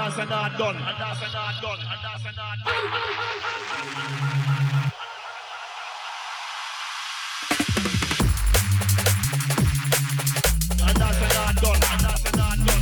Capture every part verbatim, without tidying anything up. that's an art done. And that's an art done. And that's an art done. And that's an art done. And that's an art done. And that's an art done.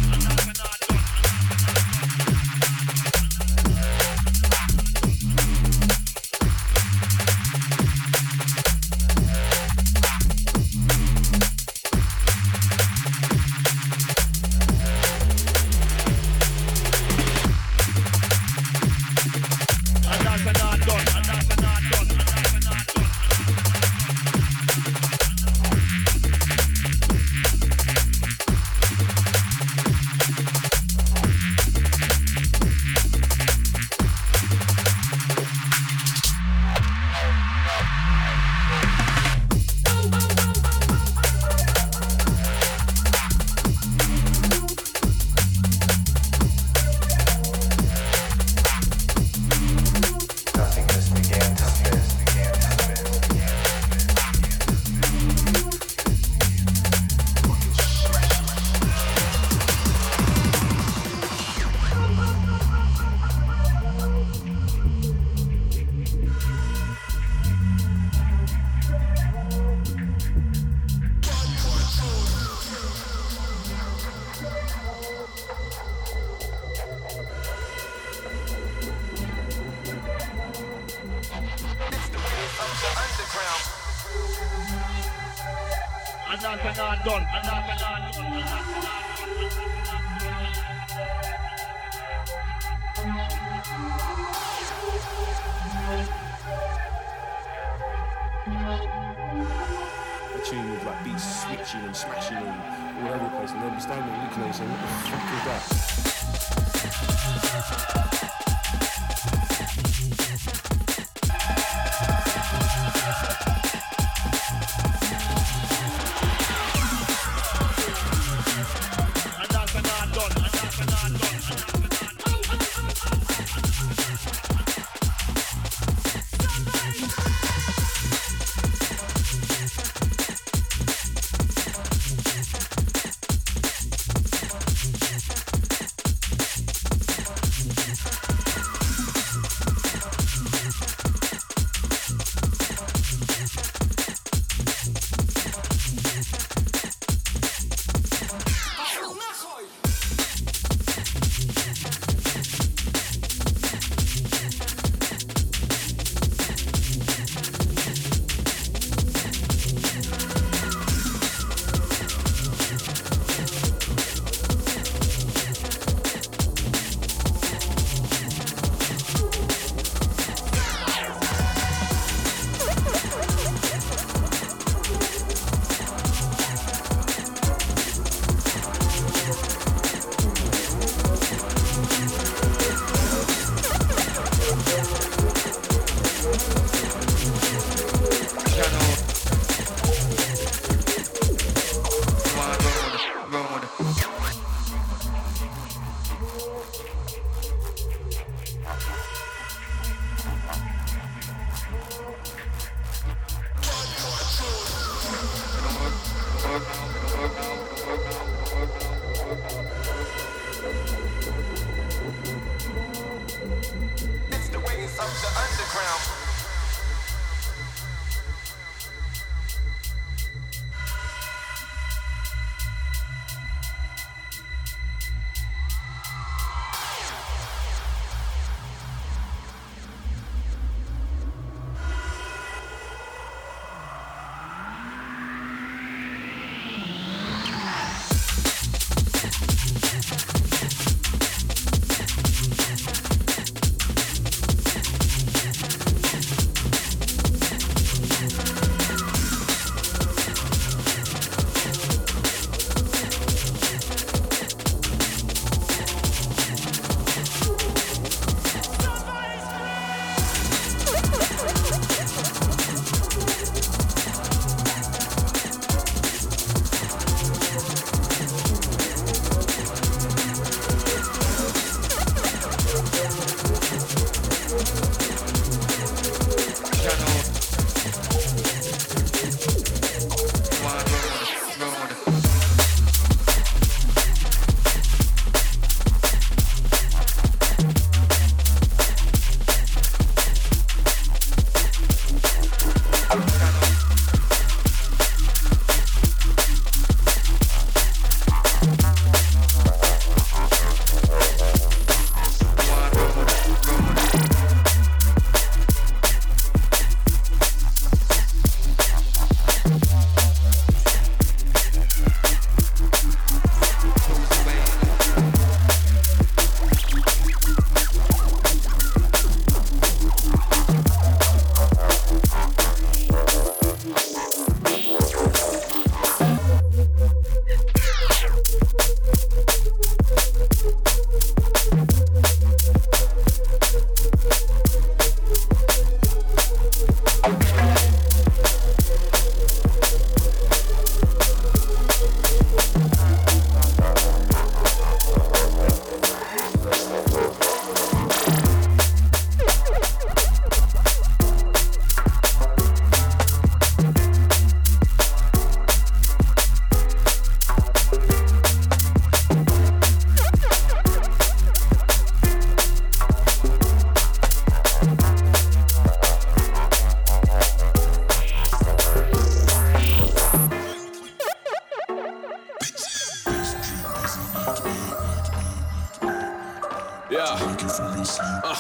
Yeah. Uh. Yeah. Uh.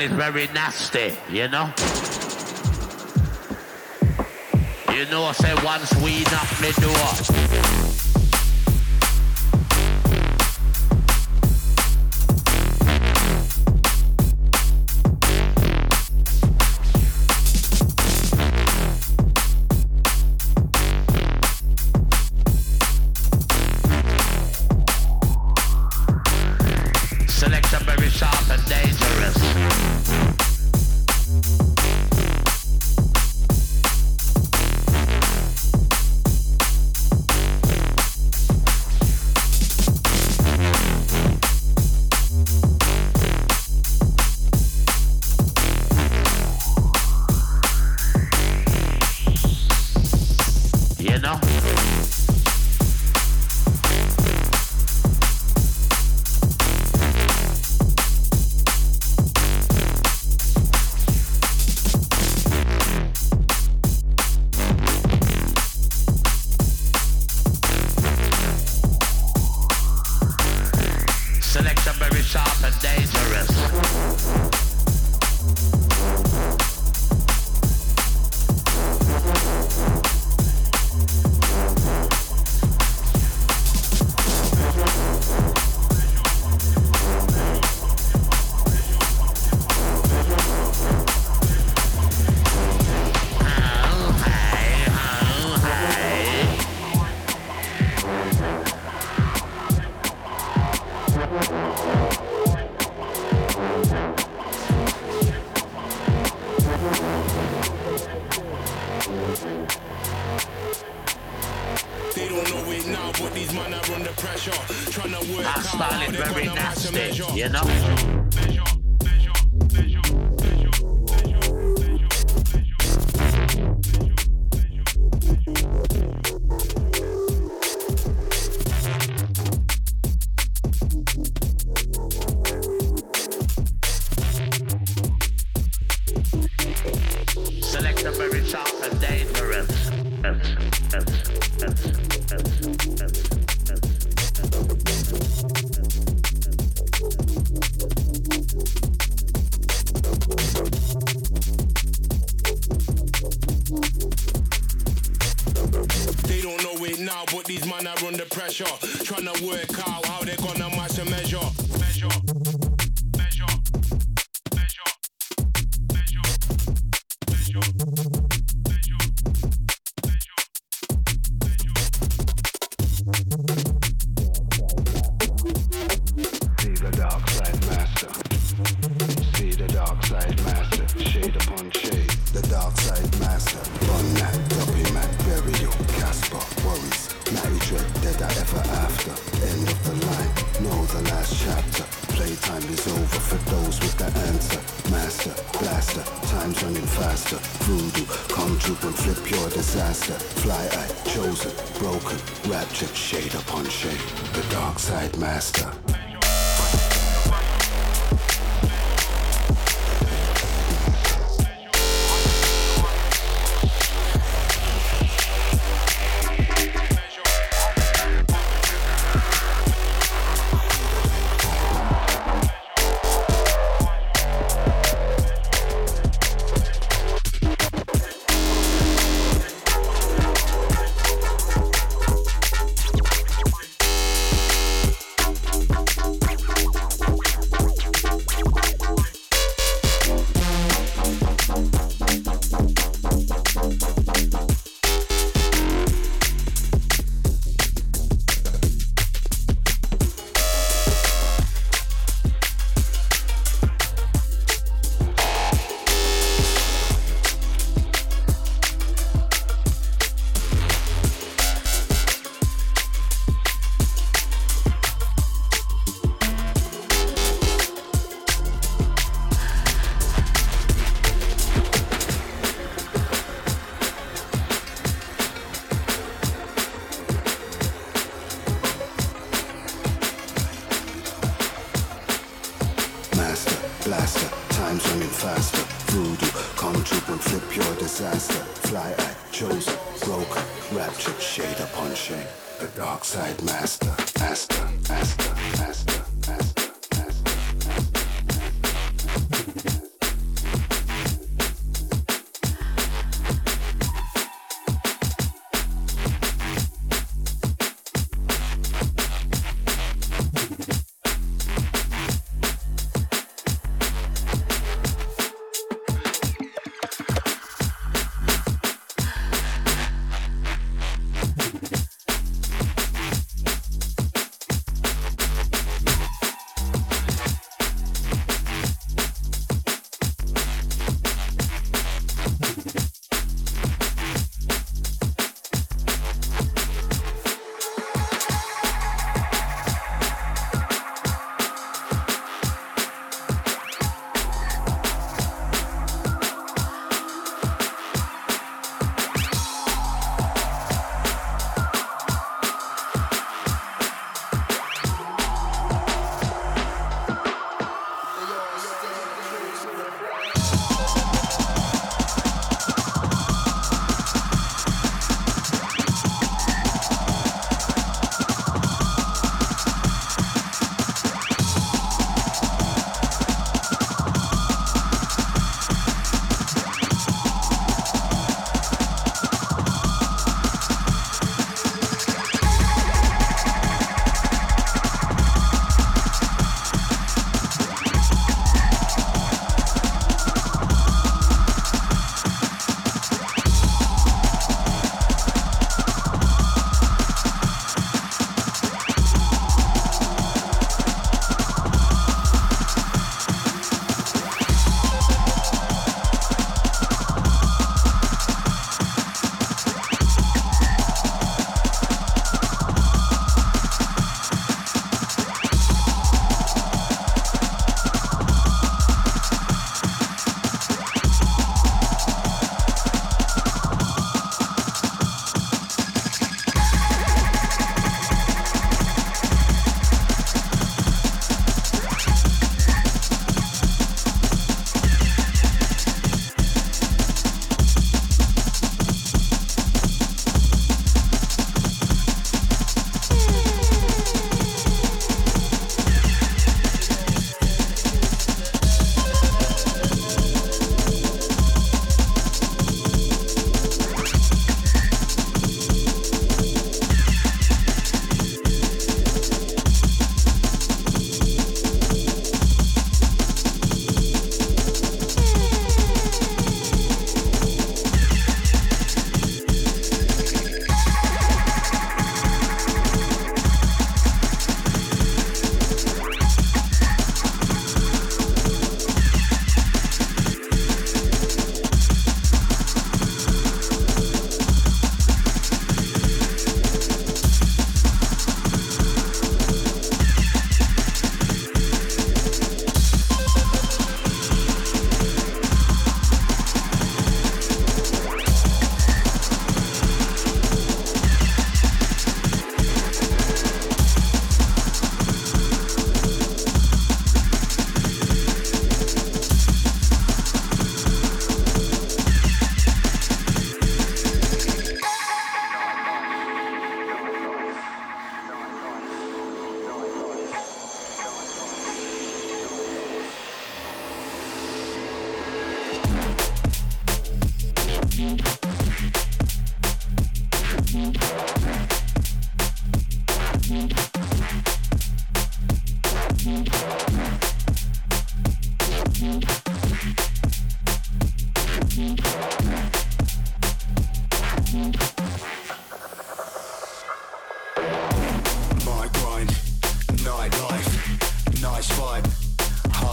Is very nasty, you know. You know, I say once we knock me door. time is over for those with the answer. Master, blaster, time's running faster. Voodoo, come to and flip your disaster. Fly eye, chosen, broken, raptured, shade upon shade. The dark side master.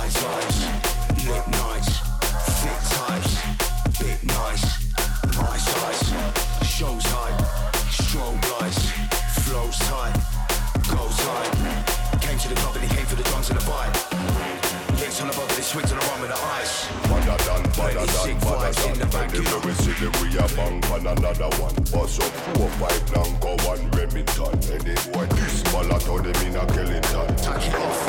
high size, look nice, thick ties, bit nice, my size, shows hype, strobe lights, flows tight, goes high. Came to the club and he came for the drums and the vibe. Licks on the bottle, he swings on the run with the ice. Sick vibes in the back, you know. We a bang on another one. Bust up four, five, Blanco, one Remington. Any boy, this ball I told him in a Killington. Touch it off,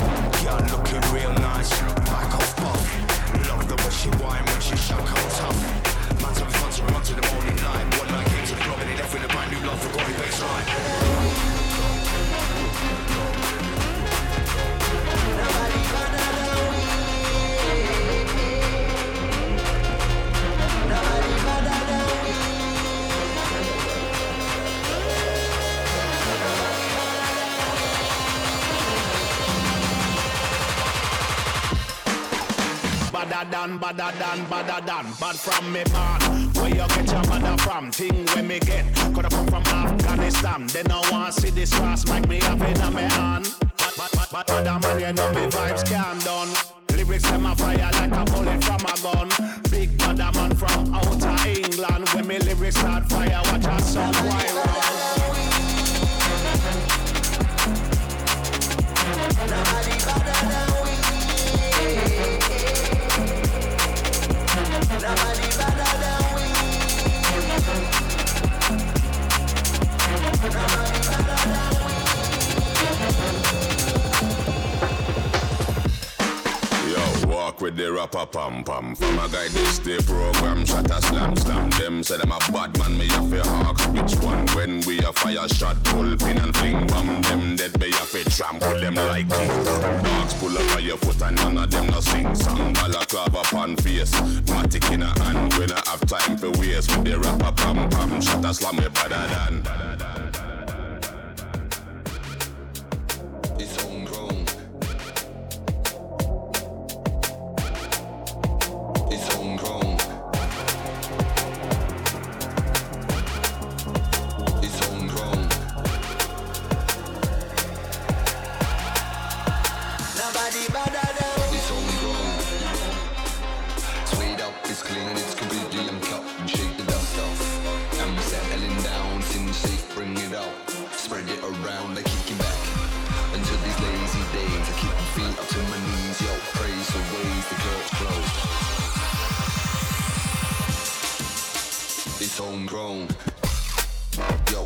yeah, looking real nice. Back off, buff. Love the way she whine when she shut her tough. Man's having fun, so we run to the morning light. One night came to the club and he left with a brand new love. Forgot he plays right. Nobody gonna badder than, badder than, badder than, bad from me man. Where you get your badder from? Thing where me get, could I come from Afghanistan? They no want see this fast, make me have it on me hand. But badder man, you know me vibes can't done. Lyrics in my fire like a bullet from a gun. Big badder man from outer England. When me lyrics start fire, watch a song right round. Nobody badder than nobody better than we. Nobody better than we. Yo, walk with the rapper pam pam. From a guy this day program, shot a slam slam. Them say them a bad man, me have a hawk. Which one? When we a fire shot, pull pin and fling bomb. Them dead be have a trample them like this. Pull up by your foot and none of them no sing song. Balaclava pan face, matic in a hand. We not have time for waste with the rapper pam pam. Shut a slam me badder than. It's homegrown. It's homegrown. It's homegrown. It's homegrown. Sweet up, it's clean and it's completely uncut. Shake the dust off. I'm settling down, sin shake, bring it up. Spread it around, I kick it back. Until these lazy days, I keep my feet up to my knees. Yo, praise the ways, the curtain's closed. It's homegrown. Yo.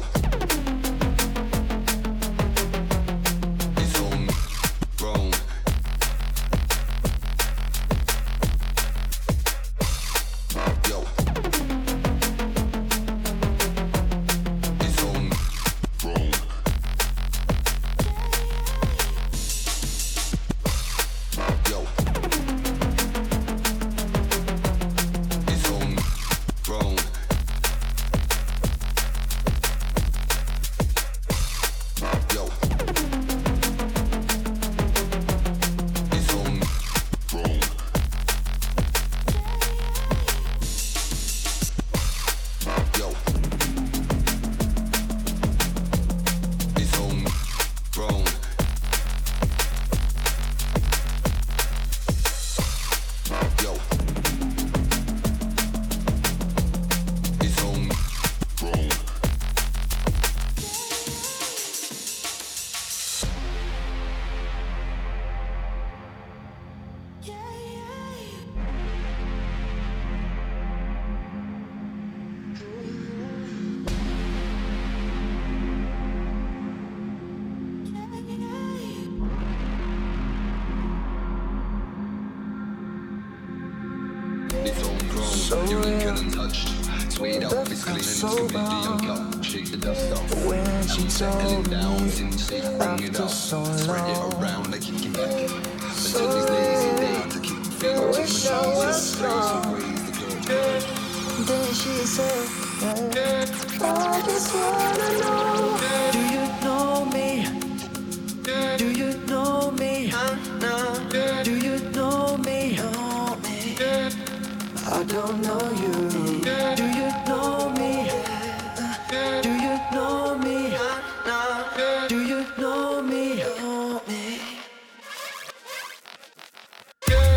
Yeah.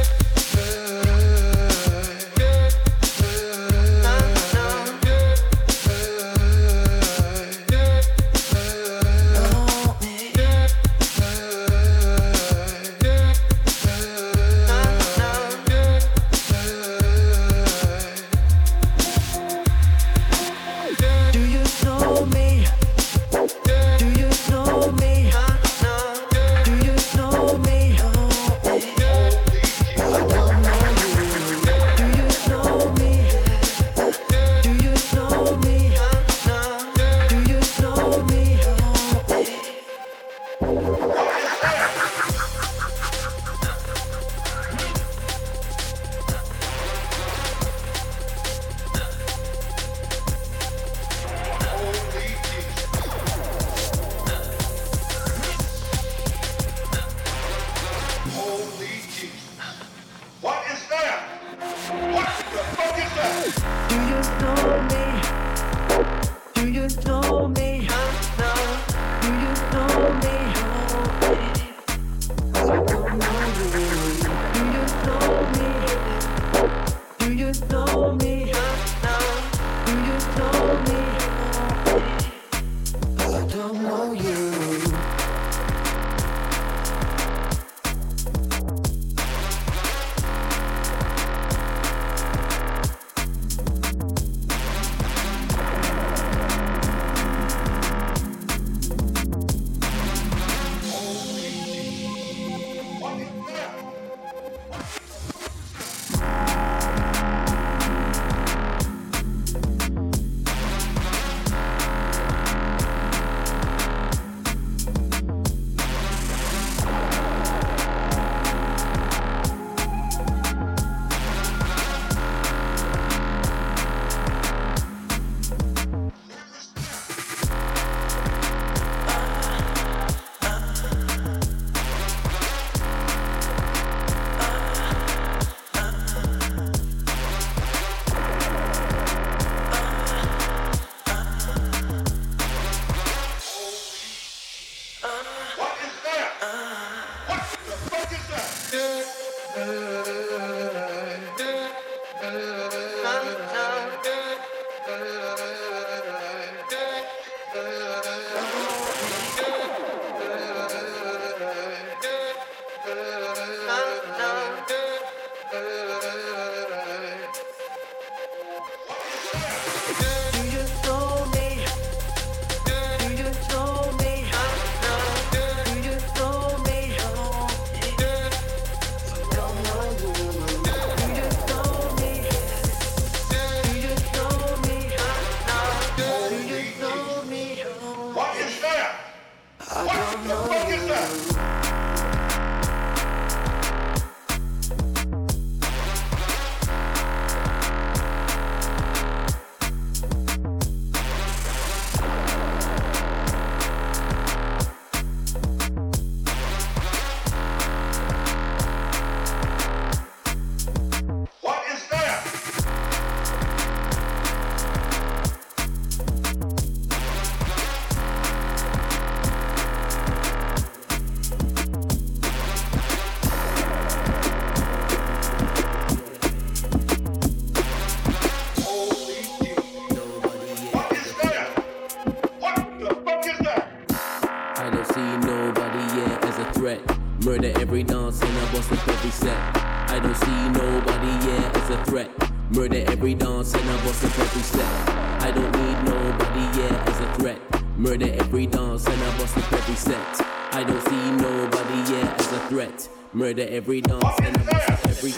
Murder every dance and every every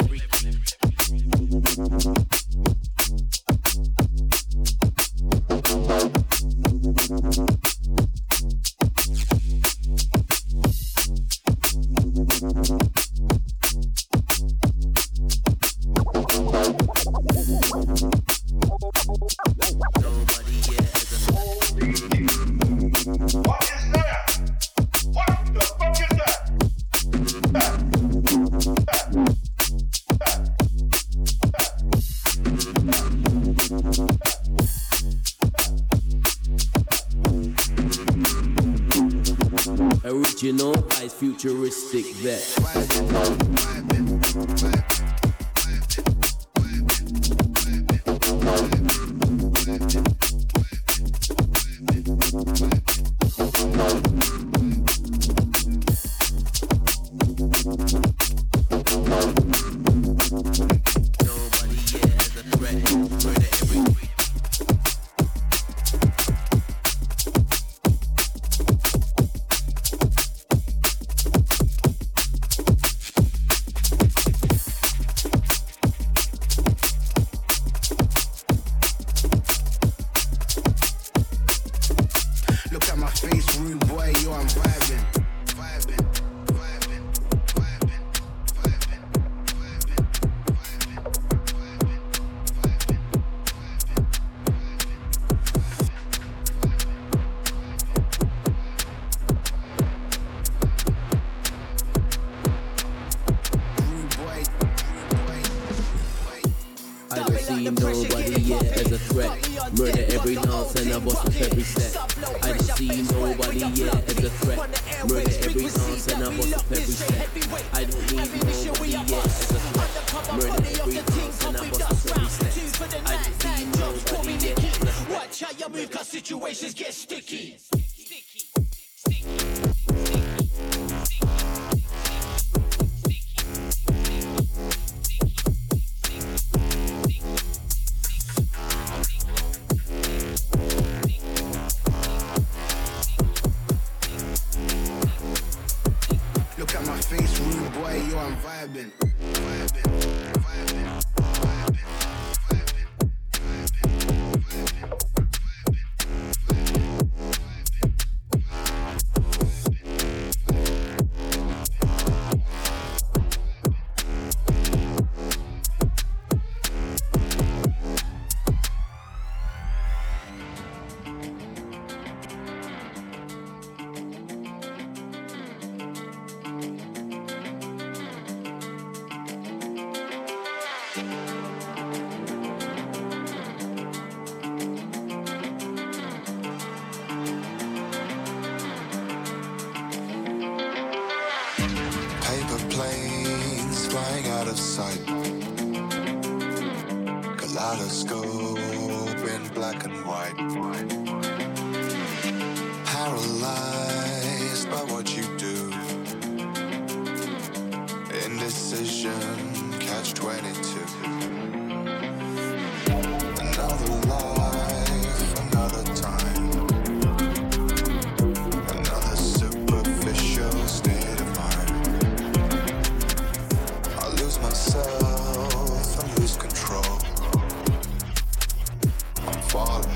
original, eyes futuristic vet.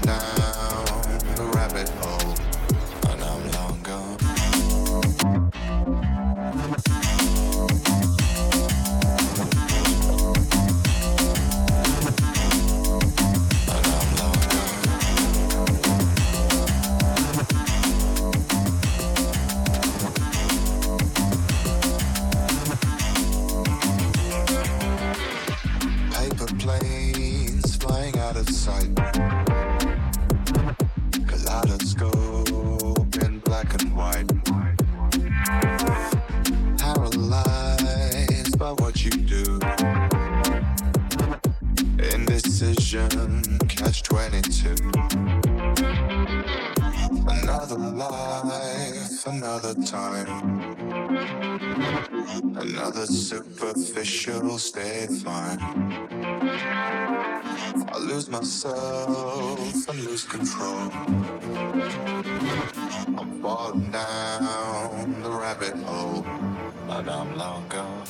Down the rabbit hole, and I'm long gone. another life, another time, another superficial state of mind. I lose myself and lose control. I'm falling down the rabbit hole, and I'm long gone.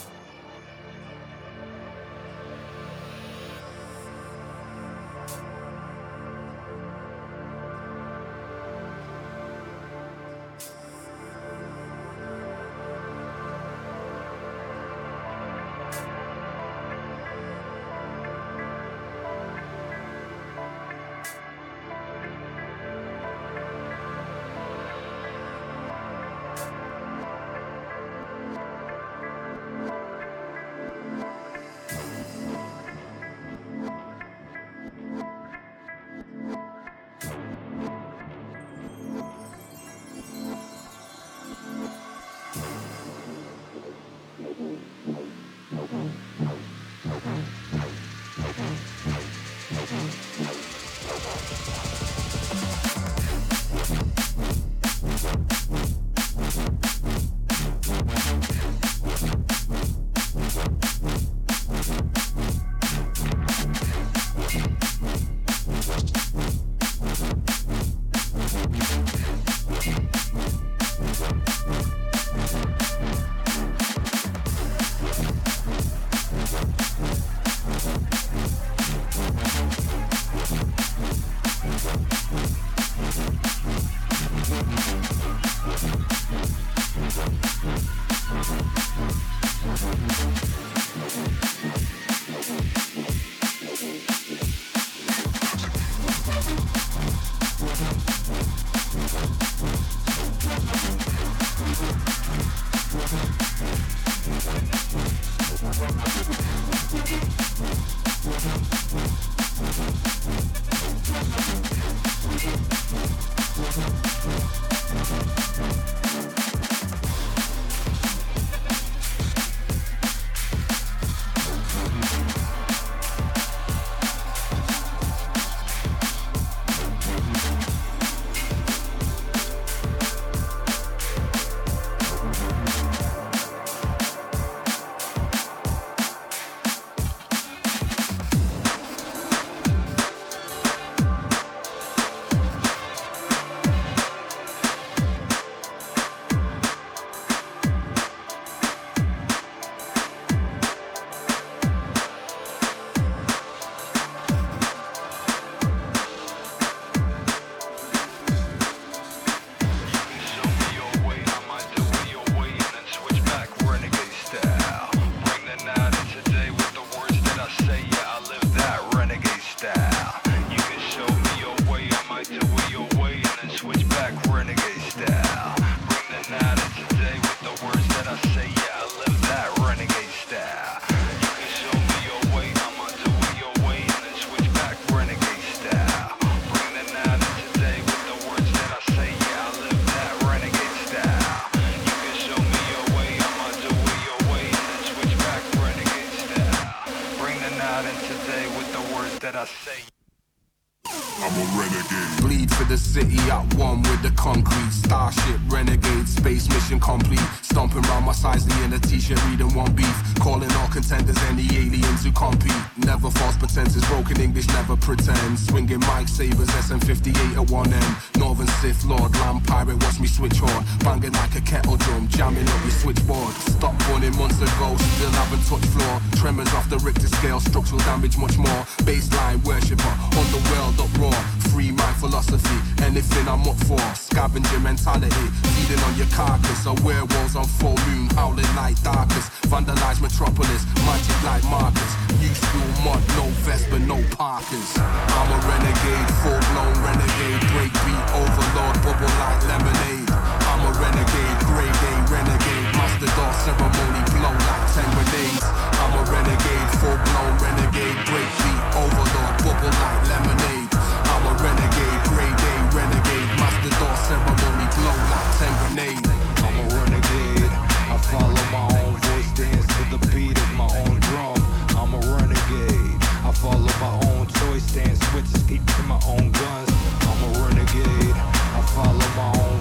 Dance, switches, keep to my own guns. I'm a renegade, I follow my own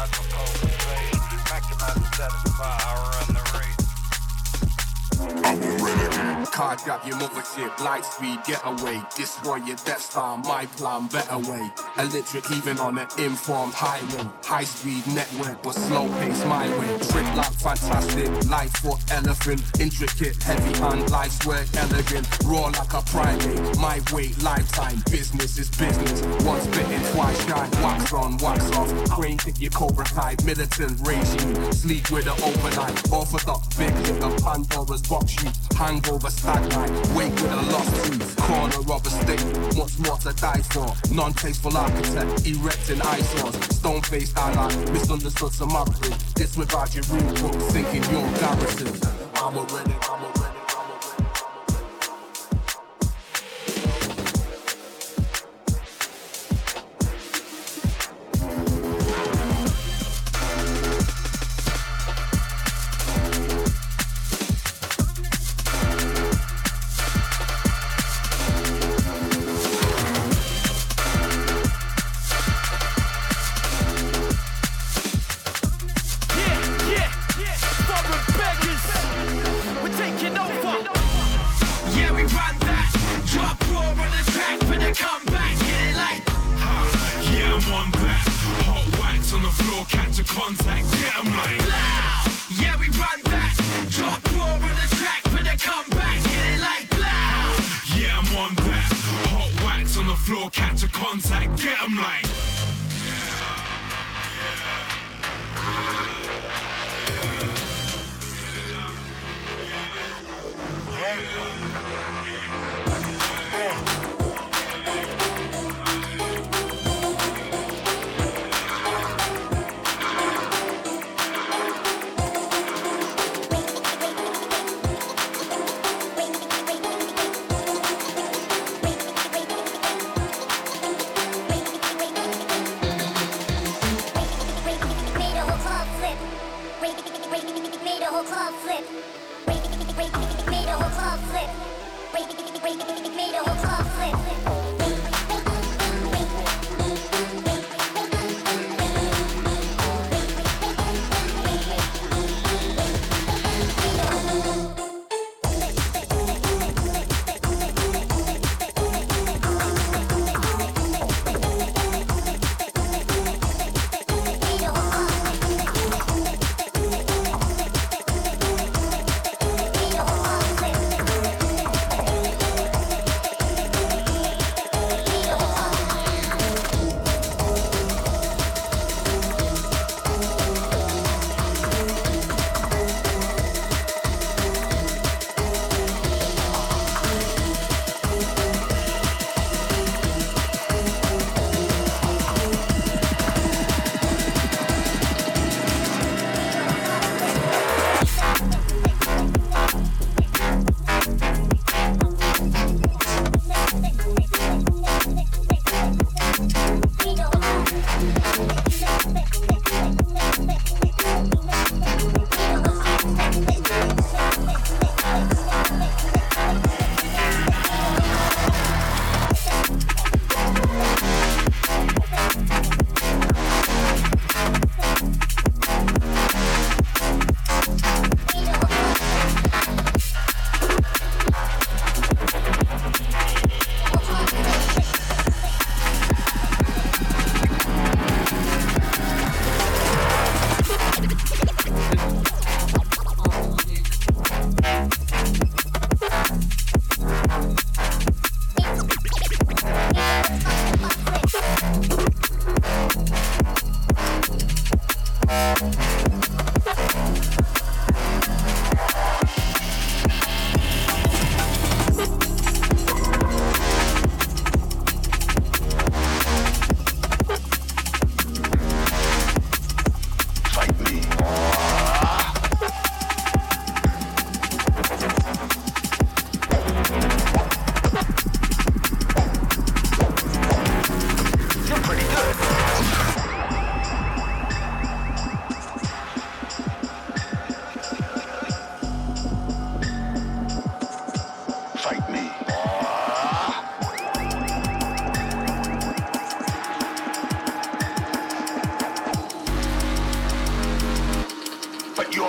Maximize my potent fate, maximize and satisfy, I run the race. I'm a renegade. Card grab your mothership, light speed, get away. Destroy your death star, my plan, better way. Electric even on an informed highway. High speed network, but slow pace my way. Trip like fantastic, light for elephant. Intricate, heavy and life's work elegant. Raw like a primate, my weight, lifetime. Business is business, once bitten, twice shy. Wax on, wax off, crane kick your Cobra Kai. Militant regime, sleep with an open eye. Orthodox victim of Pandora's box sheet. Hangover stag night, wake with a lost tooth. Corner of a state, much more to die for. Non-tasteful architect, erecting eyesores. Stone-faced ally, misunderstood Samaritan. Disregard your rule book, thinking your garrison. I'm a renegade, I'm a renegade.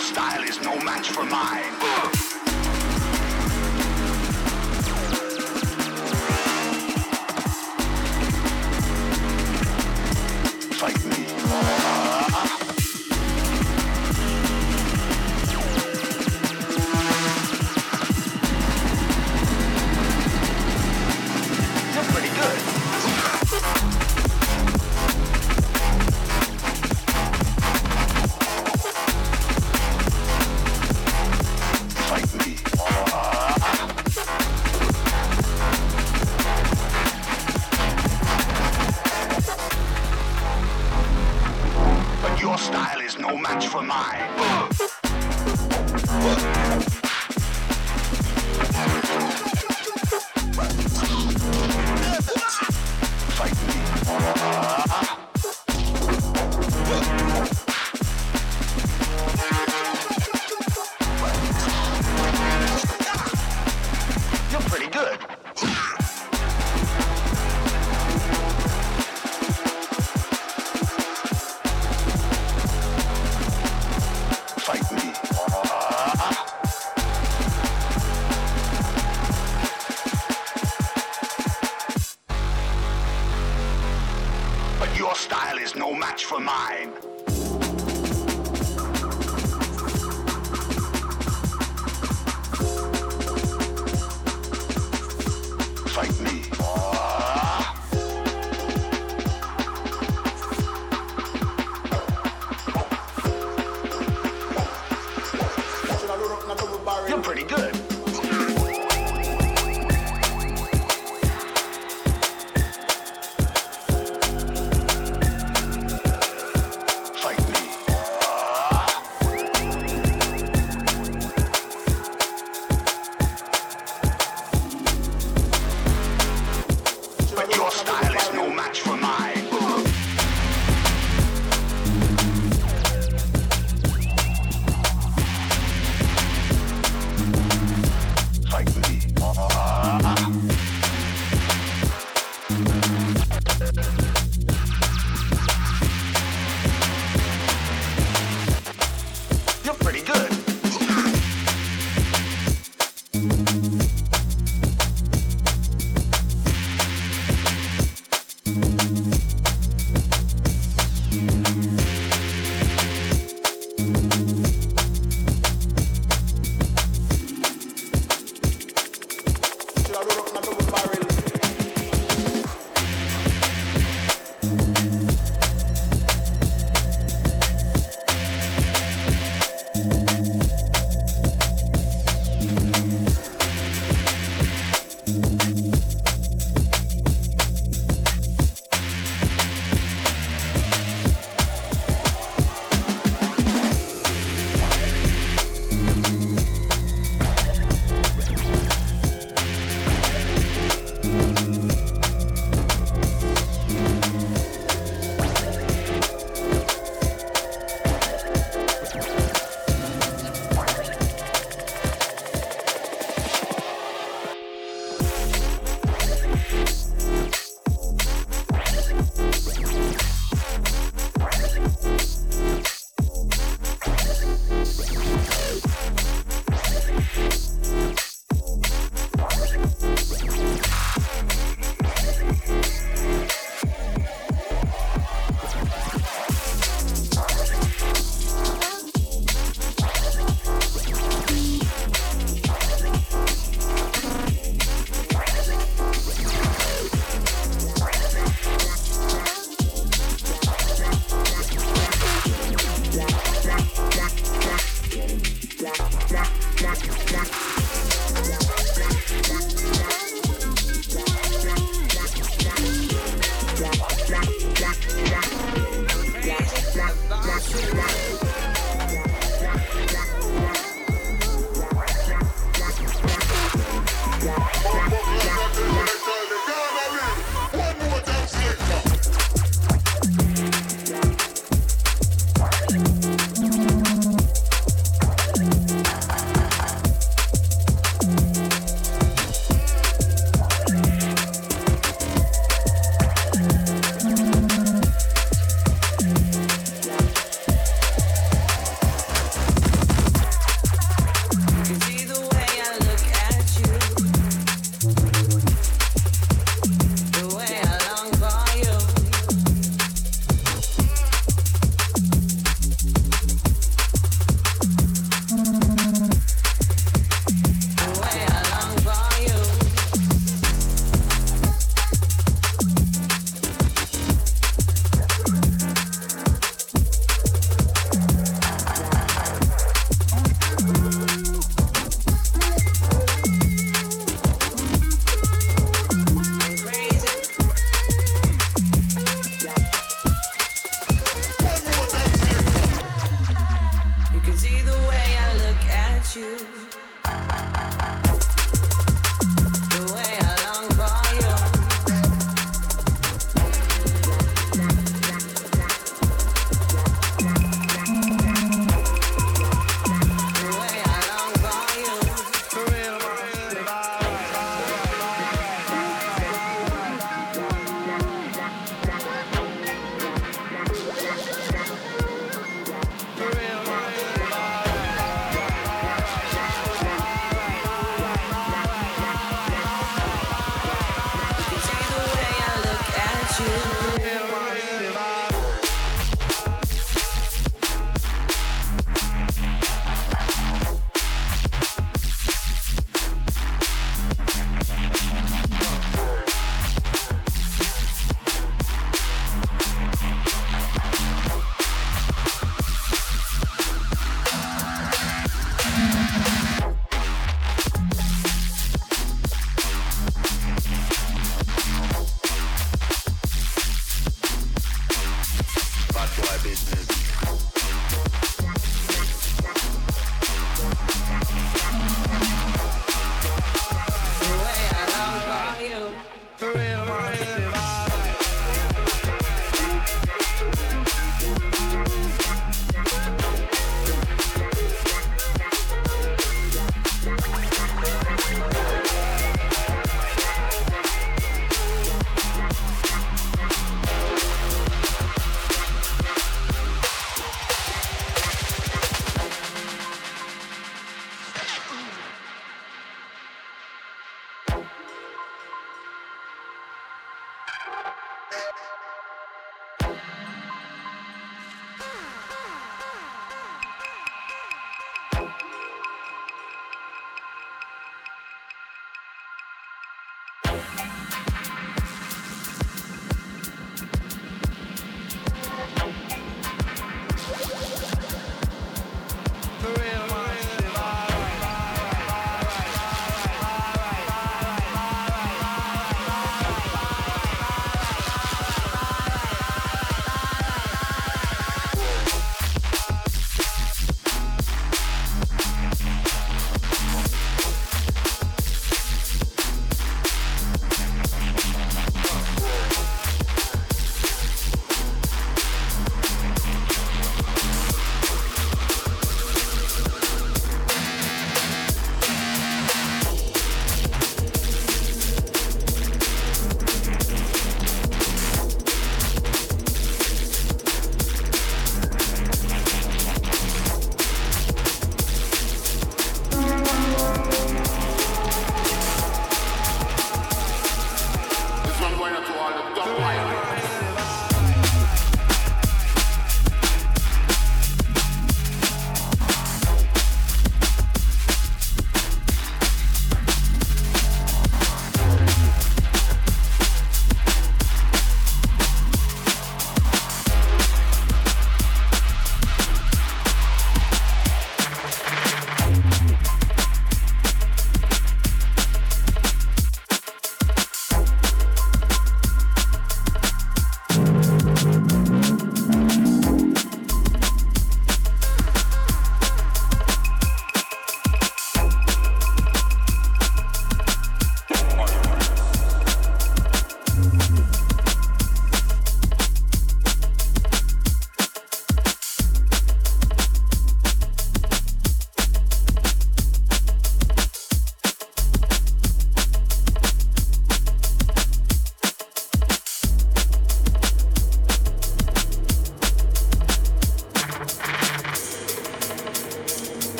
Your style is no match for mine. Ugh. Fight me. You're pretty good.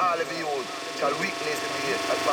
all of you shall weakness be and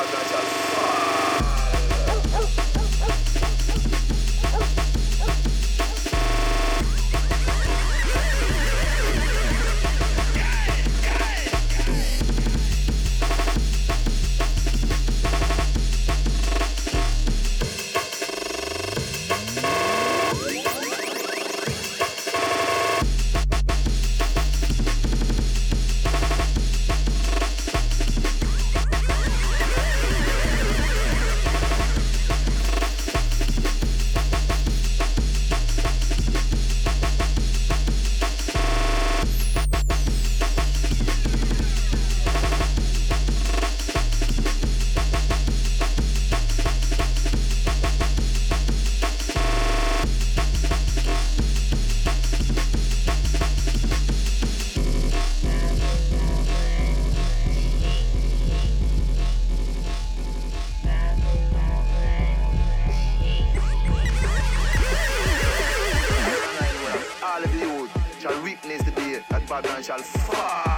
Babylon shall fall.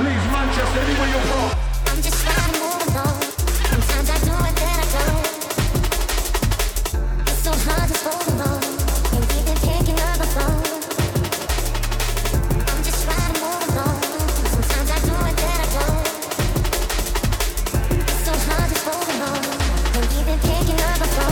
leave Manchester, anywhere you're from. I'm just trying to move along. Sometimes I do it, then I don't. It's so hard to hold along. And we've been picking up a phone. I'm just trying to move along. Sometimes I do it, then I don't. It's so hard to hold along. And we've been picking up a phone.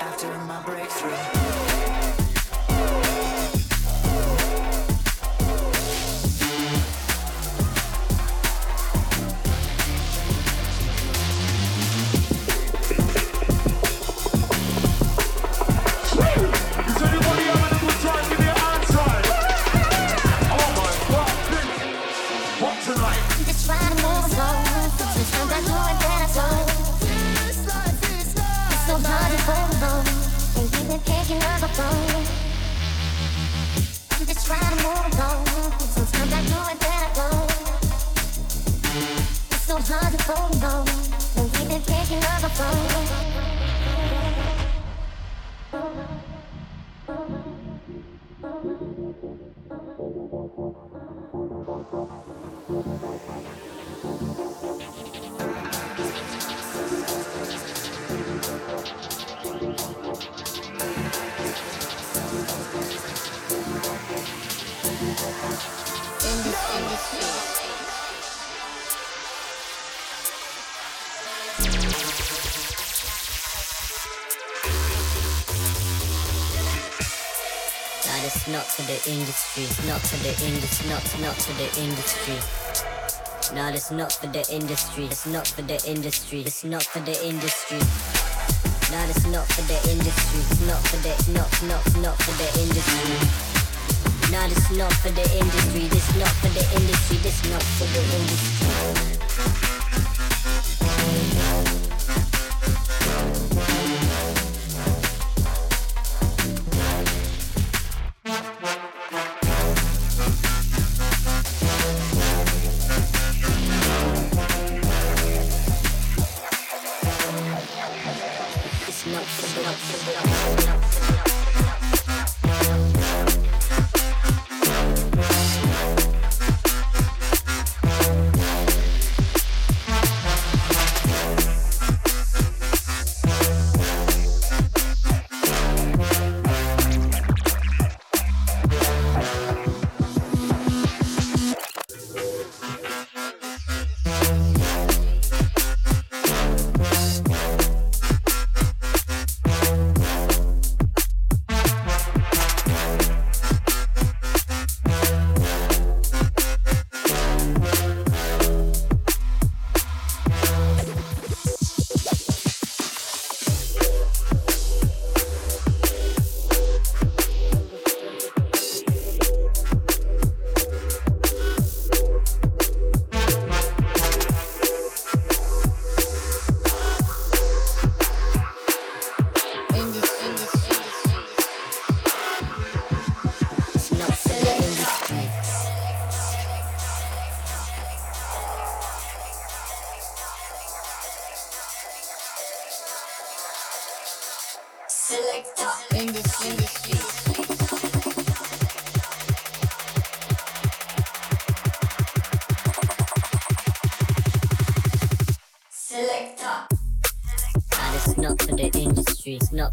After my breakthrough. Industry, not for the industry, not not for the industry. No, it's not for the industry, it's not for the industry, it's not for the industry. No, it's not for the industry, it's not for the not not not for the industry. No, it's not for the industry, it's not for the industry, it's not for the industry. Not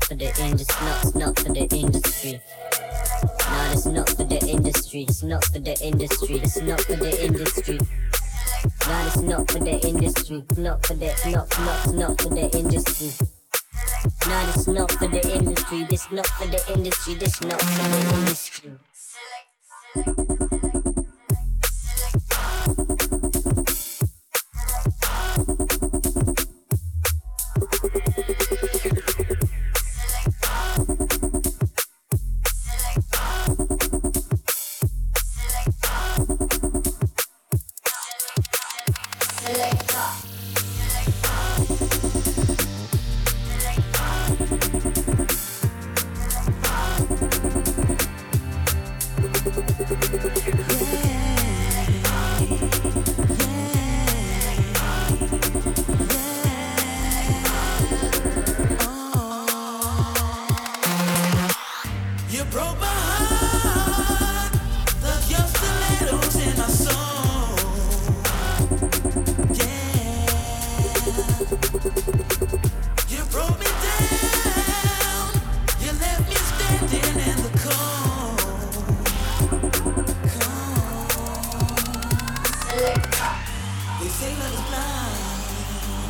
for that, not, not, not for the industry. No, this not for the industry. This not for the industry. This not for the industry. They say love is blind,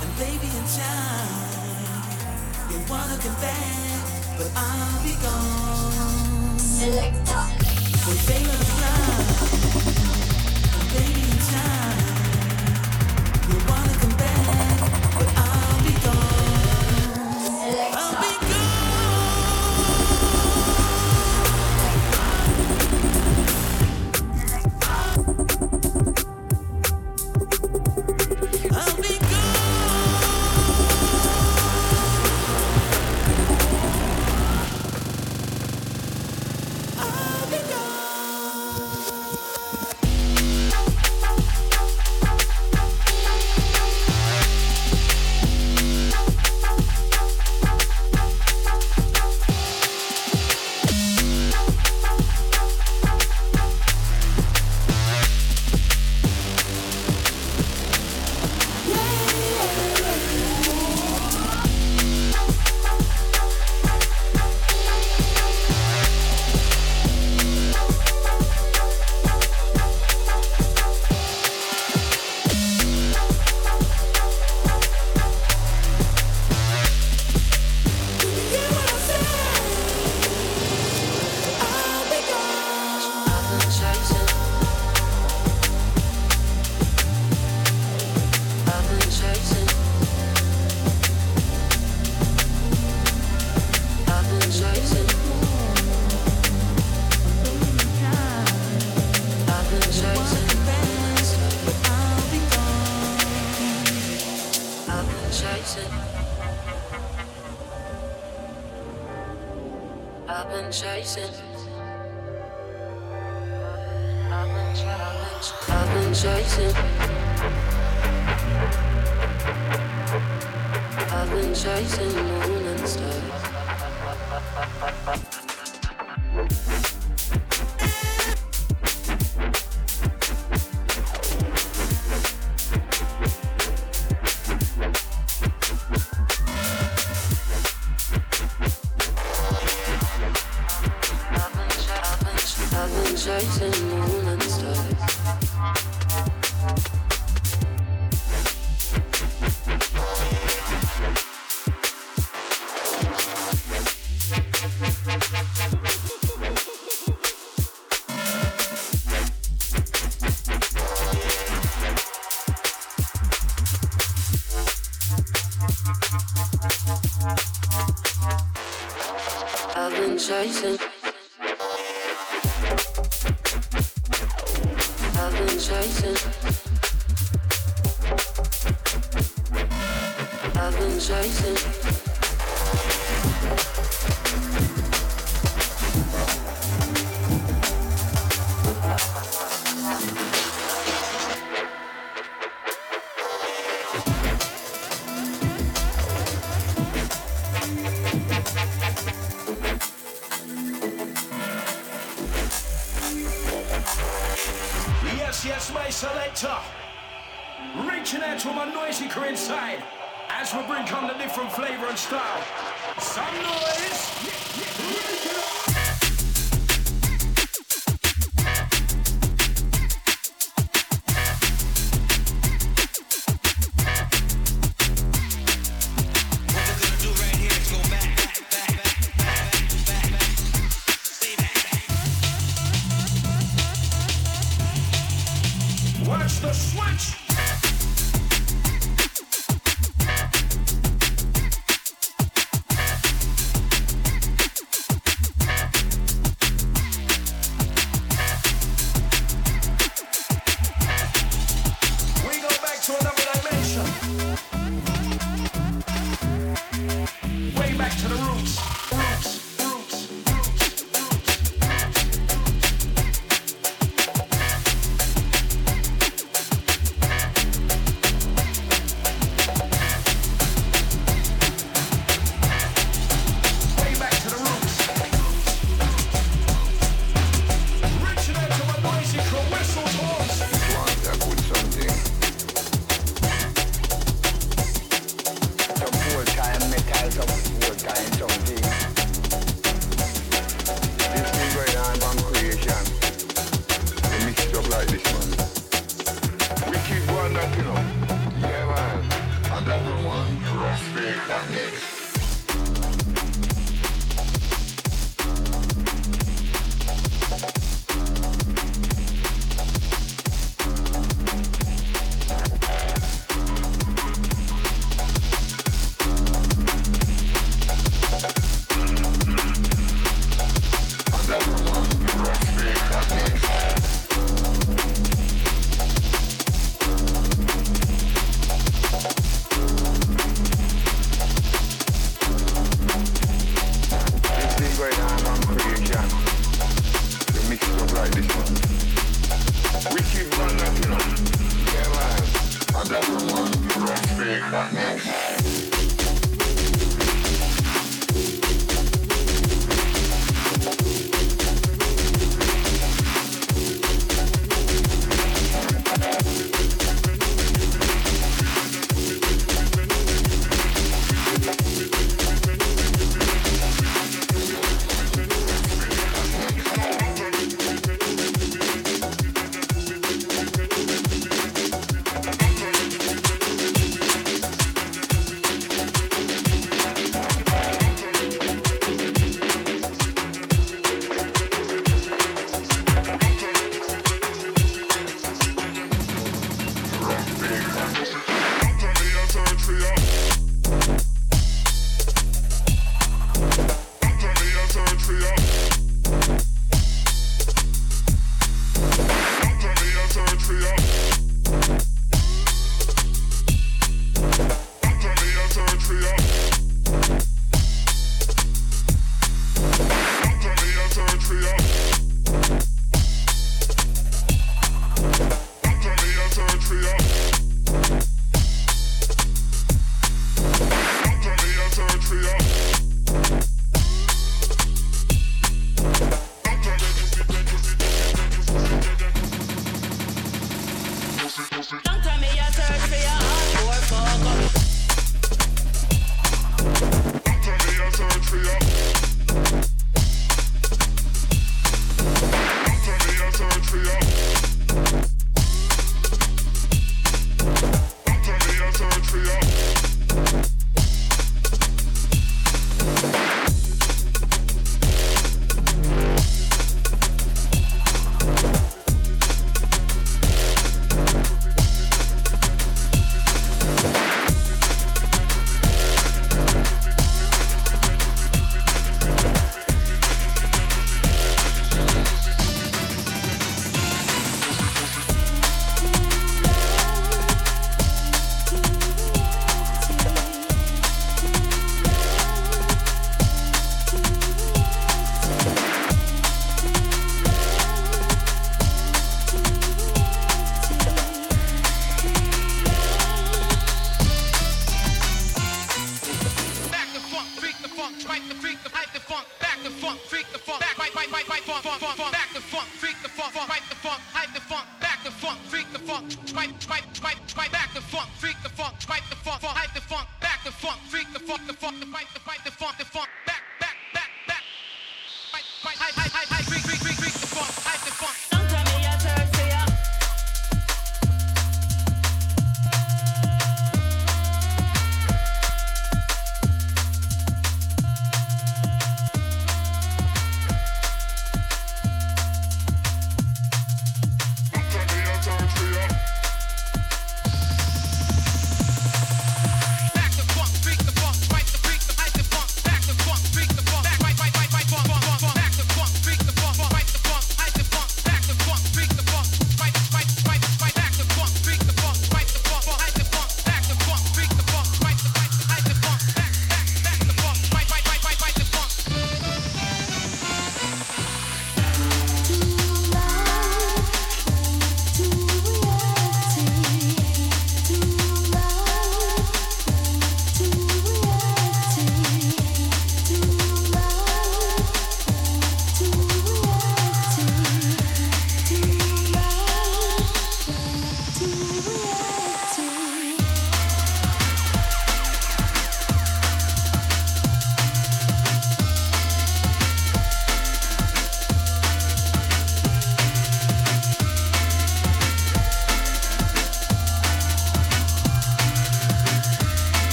and baby in time, they wanna come back, but I'll be gone. Selector. They say love is blind, and baby in time, they wanna come back, but I'll be gone. Selector. I'll be gone. on that, you know. Yeah, man. And that's the one. Respect that mix.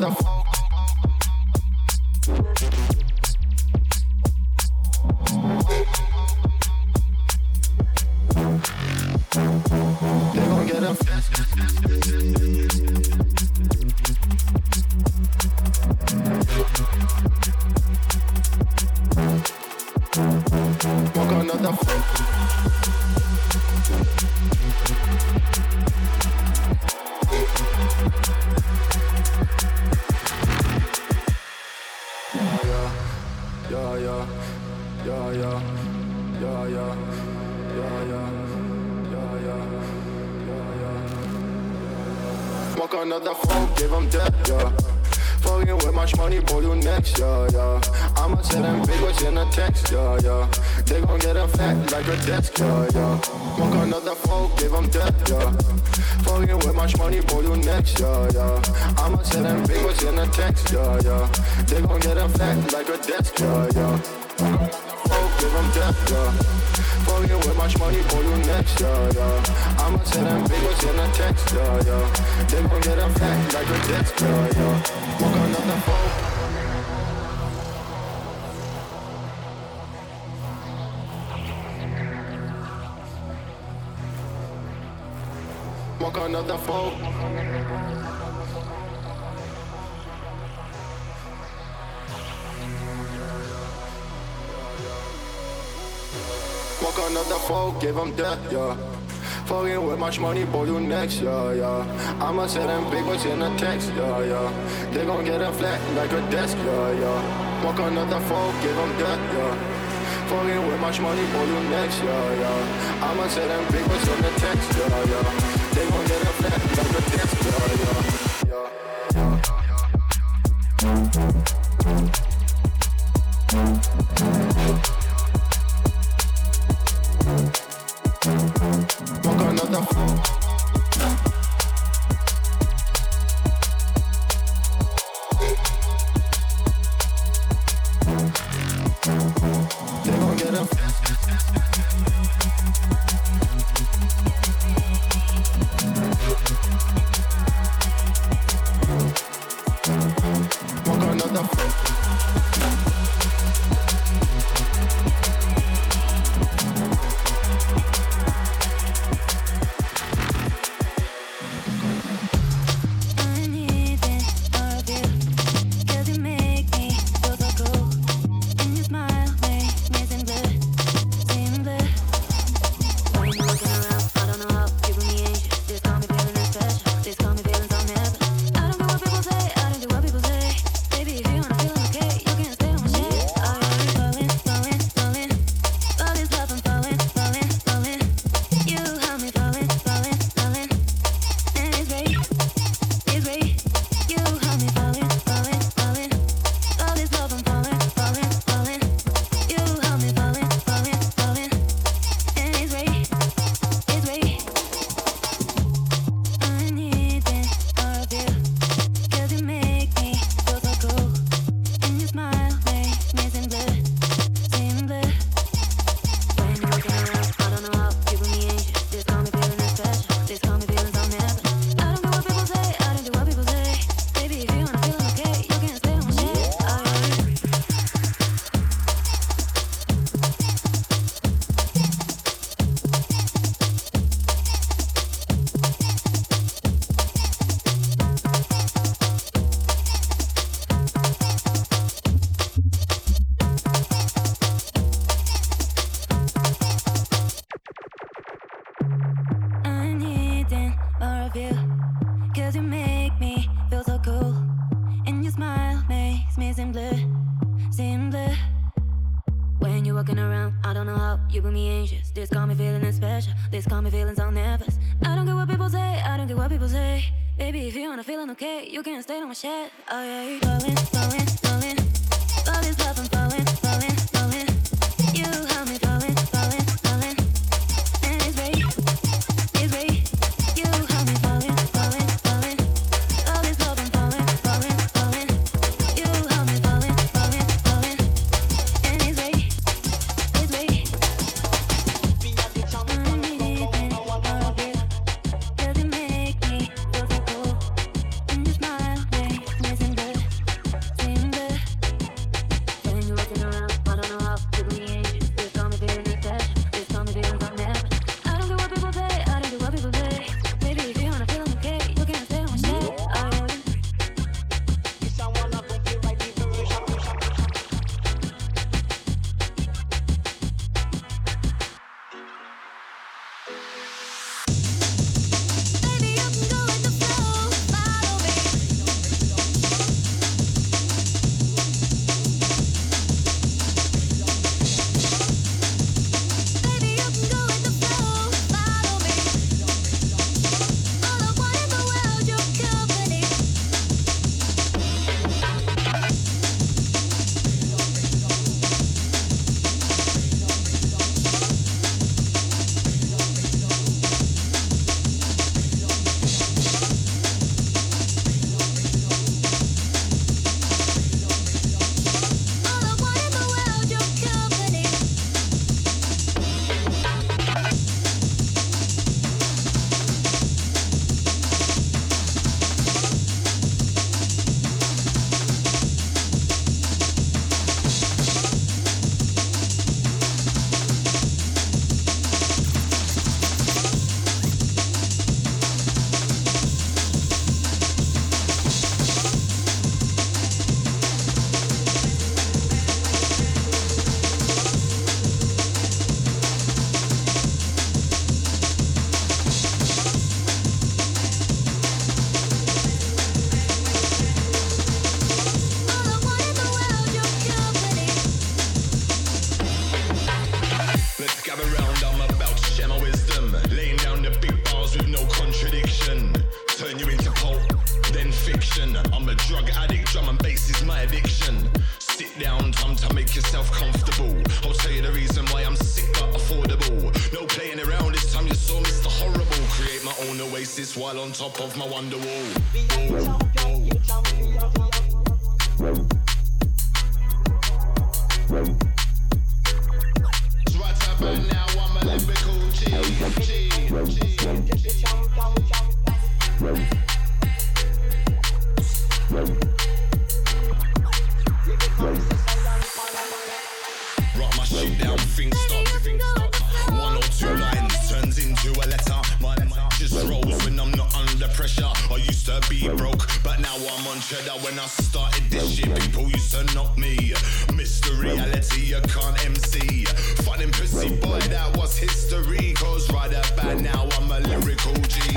the flow. They gon' get them. Walk on the flow. Yeah, yeah, yeah, yeah, yeah, yeah, yeah. Walk another phone, give them death, yeah. Fucking with much money, boy, you next, yeah, yeah. I'ma send them big words in a text, yeah, yeah. They gon' get a fat like a desk, yeah, yeah. Walk another phone, give them death, yeah. Fucking with much money, boy, you next, yeah, yeah. I'ma send them big words in a text, yeah, yeah. They gon' get a fat like a desk, yeah, yeah. Oh, give them death, yeah. For you with much money, for you next, yeah, yeah. I'ma send them big words in a text, yeah, yeah. They gon' get a fat like a desk, yeah, yeah. Walk on up the phone. Walk on up the phone. Walk another folk, give them death, yeah. Fucking with much money, boy, you next, yeah, yeah. I'ma send them big words in a text, yeah, yeah. They gon' get a flat like a desk, yeah, yeah. Walk another folk, give them death, yeah. Fucking with much money, boy, you next, yeah, yeah. I'ma send them big words in a text, yeah, yeah. They gon' get a flat like a desk, yeah, yeah. Yeah, yeah. Walk another floor. They gon' get them. Walk another floor. Amazing. girl on top of my Wonder Wall. We ain't champion, you champion. So what's up right now, I'm a lyrical G, G, G. You champion, champion. Rock my shit down, things start to think start. One or two lines turns into a letter. My mind just rolls when I'm not under pressure. I used to be broke, but now I'm on cheddar. When I started this shit, people used to knock me. Mister Reality, you can't M C. Fun and pussy boy, that was history. Cause right about now, I'm a lyrical G. G.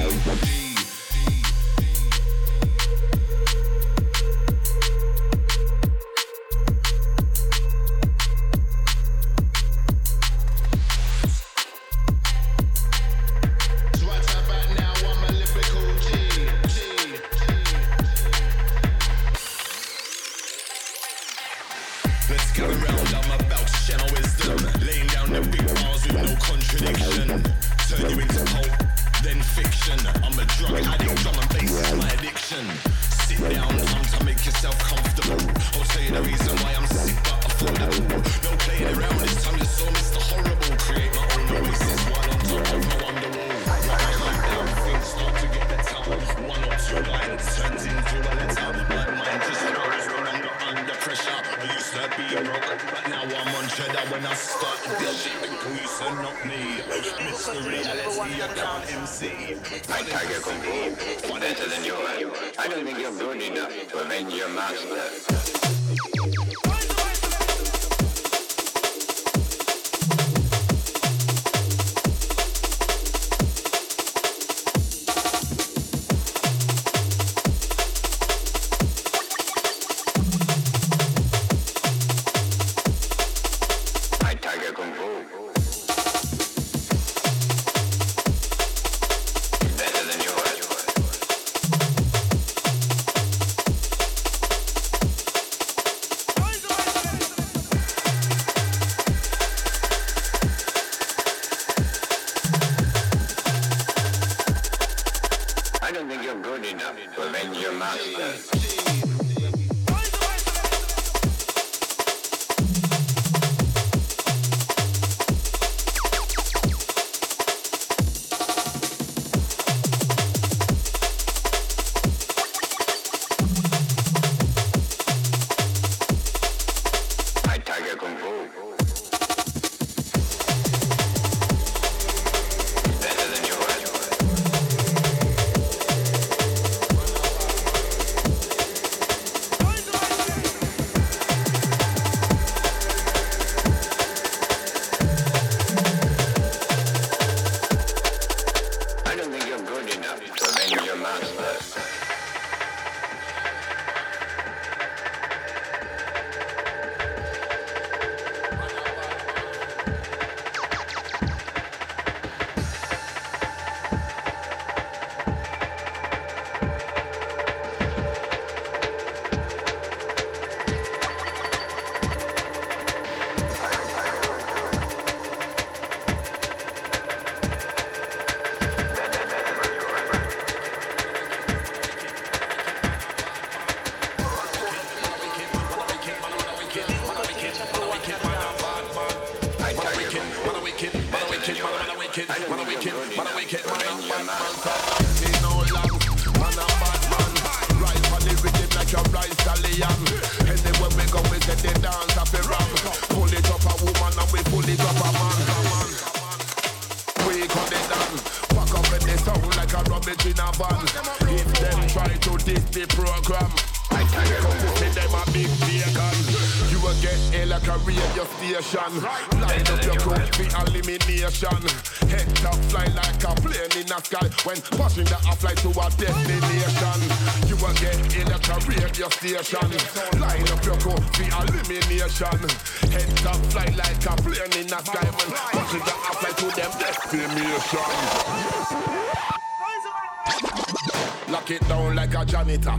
Lock it down like a janitor.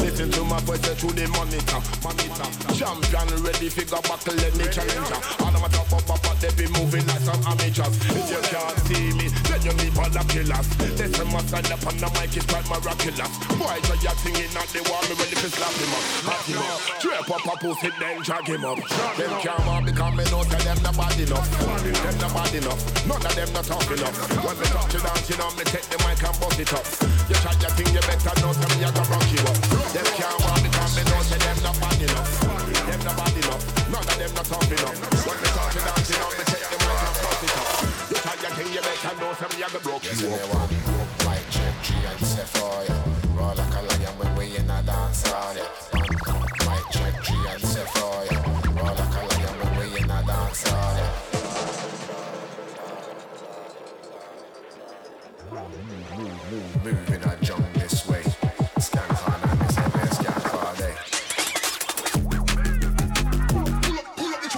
Listen to my voice through the monitor, monitor. Champion ready, figure battle, let me challenge her. All of my top up, up, up, they be moving like some amateurs. If you can't see me, then you leave all the killers. This time I stand up on the mic, it's quite miraculous. Boy, so you're singing out the wall, me ready to slap him up, slap him up. Trap up a pussy, then drag him up. Them can't all be coming out, and them not bad enough. Them not bad enough, none of them not talk enough. When me touch you down, you know, me take the mic and bust it up. You try your thing, you better know, tell me I can rock you up. Them can't want me, can't be no, say them not bad enough. Them not bad enough, none of them not tough enough. When me touch you down, you know, me take the mic and bust it up. You try your thing, you better know, tell me I can rock you up. White chip, G and Sephora. Roll like a lion when we in a dance hall, yeah. White chip, G and Sephora. Roll like a lion when we in a dance hall, yeah. Moving a jump this way. Scan on and it's a best gang all day. Pull up, pull up the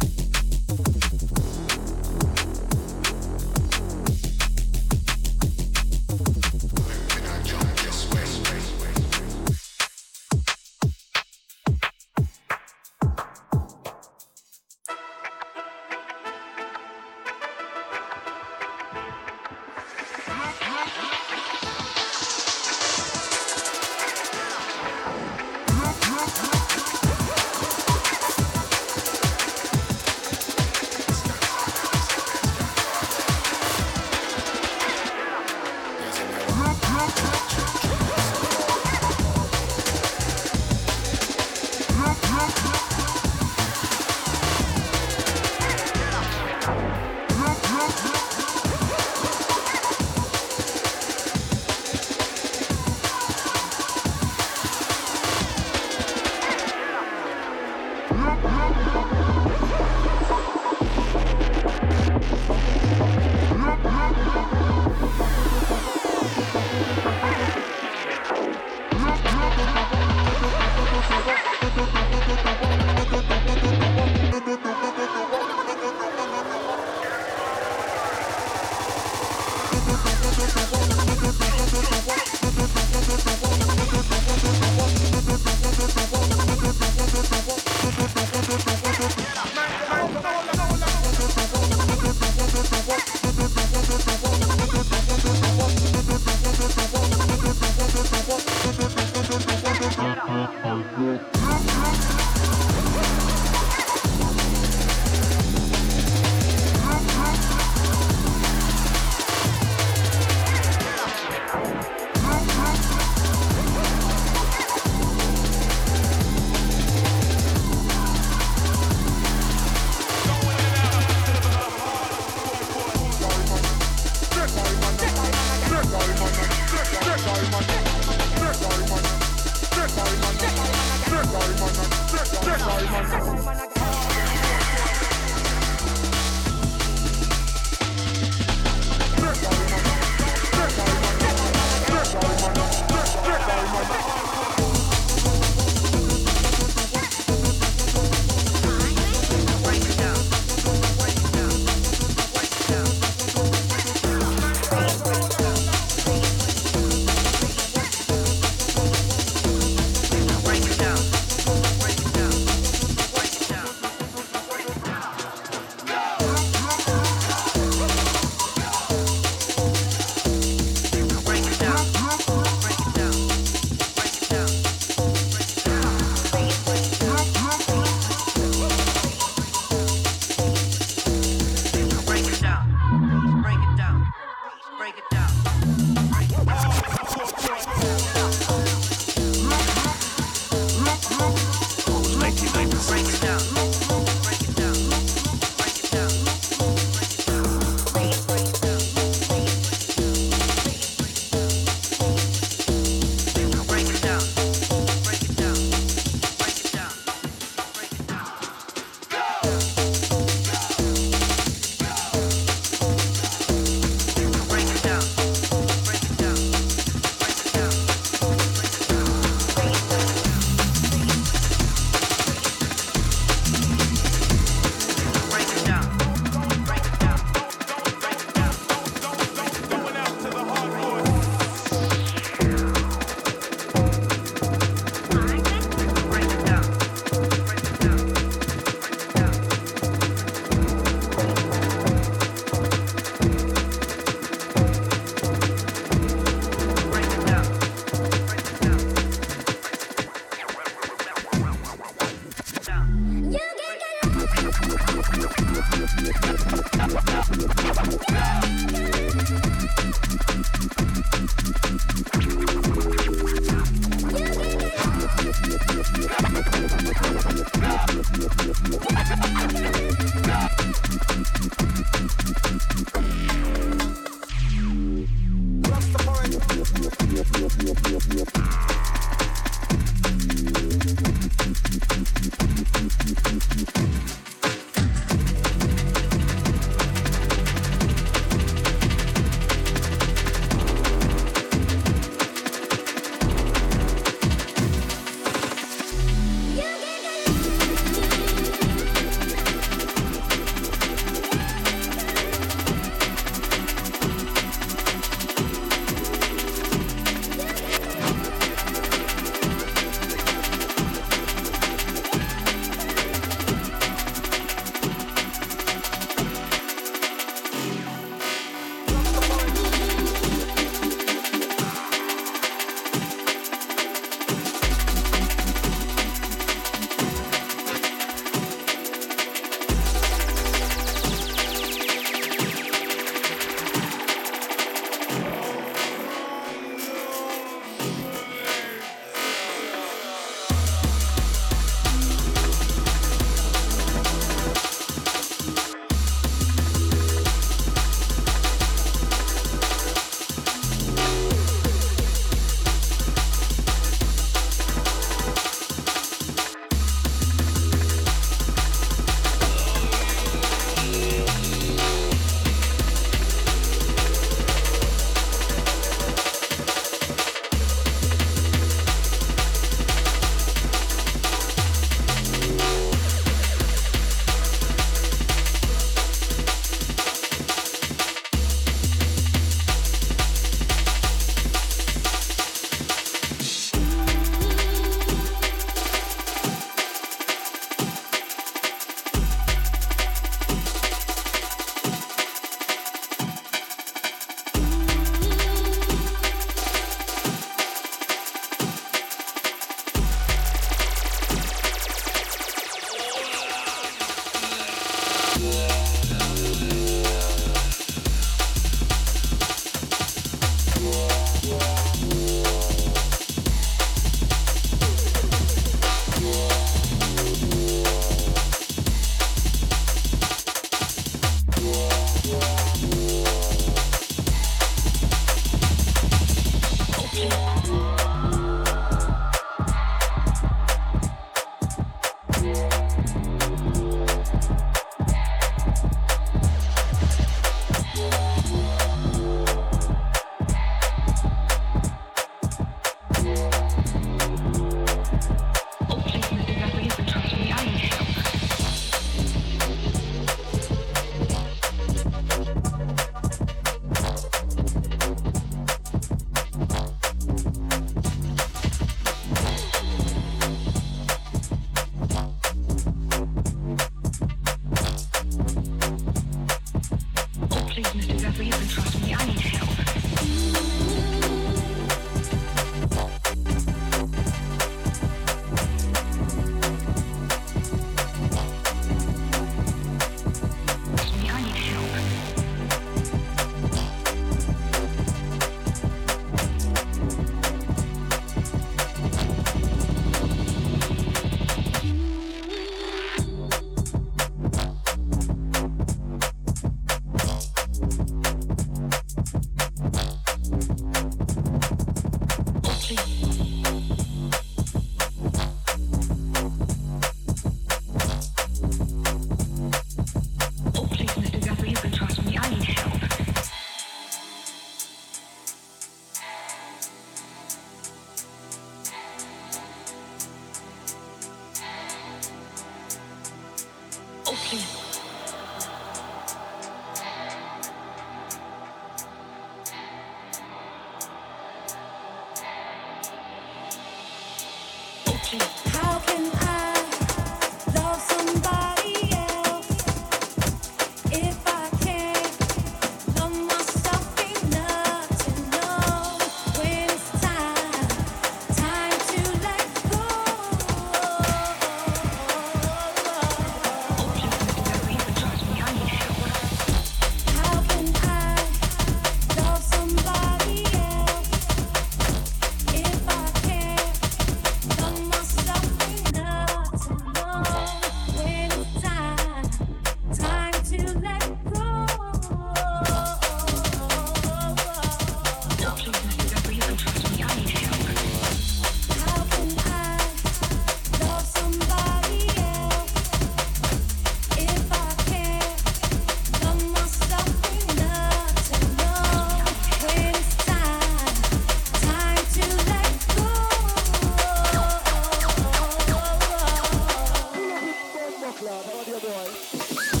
job. How about the other one?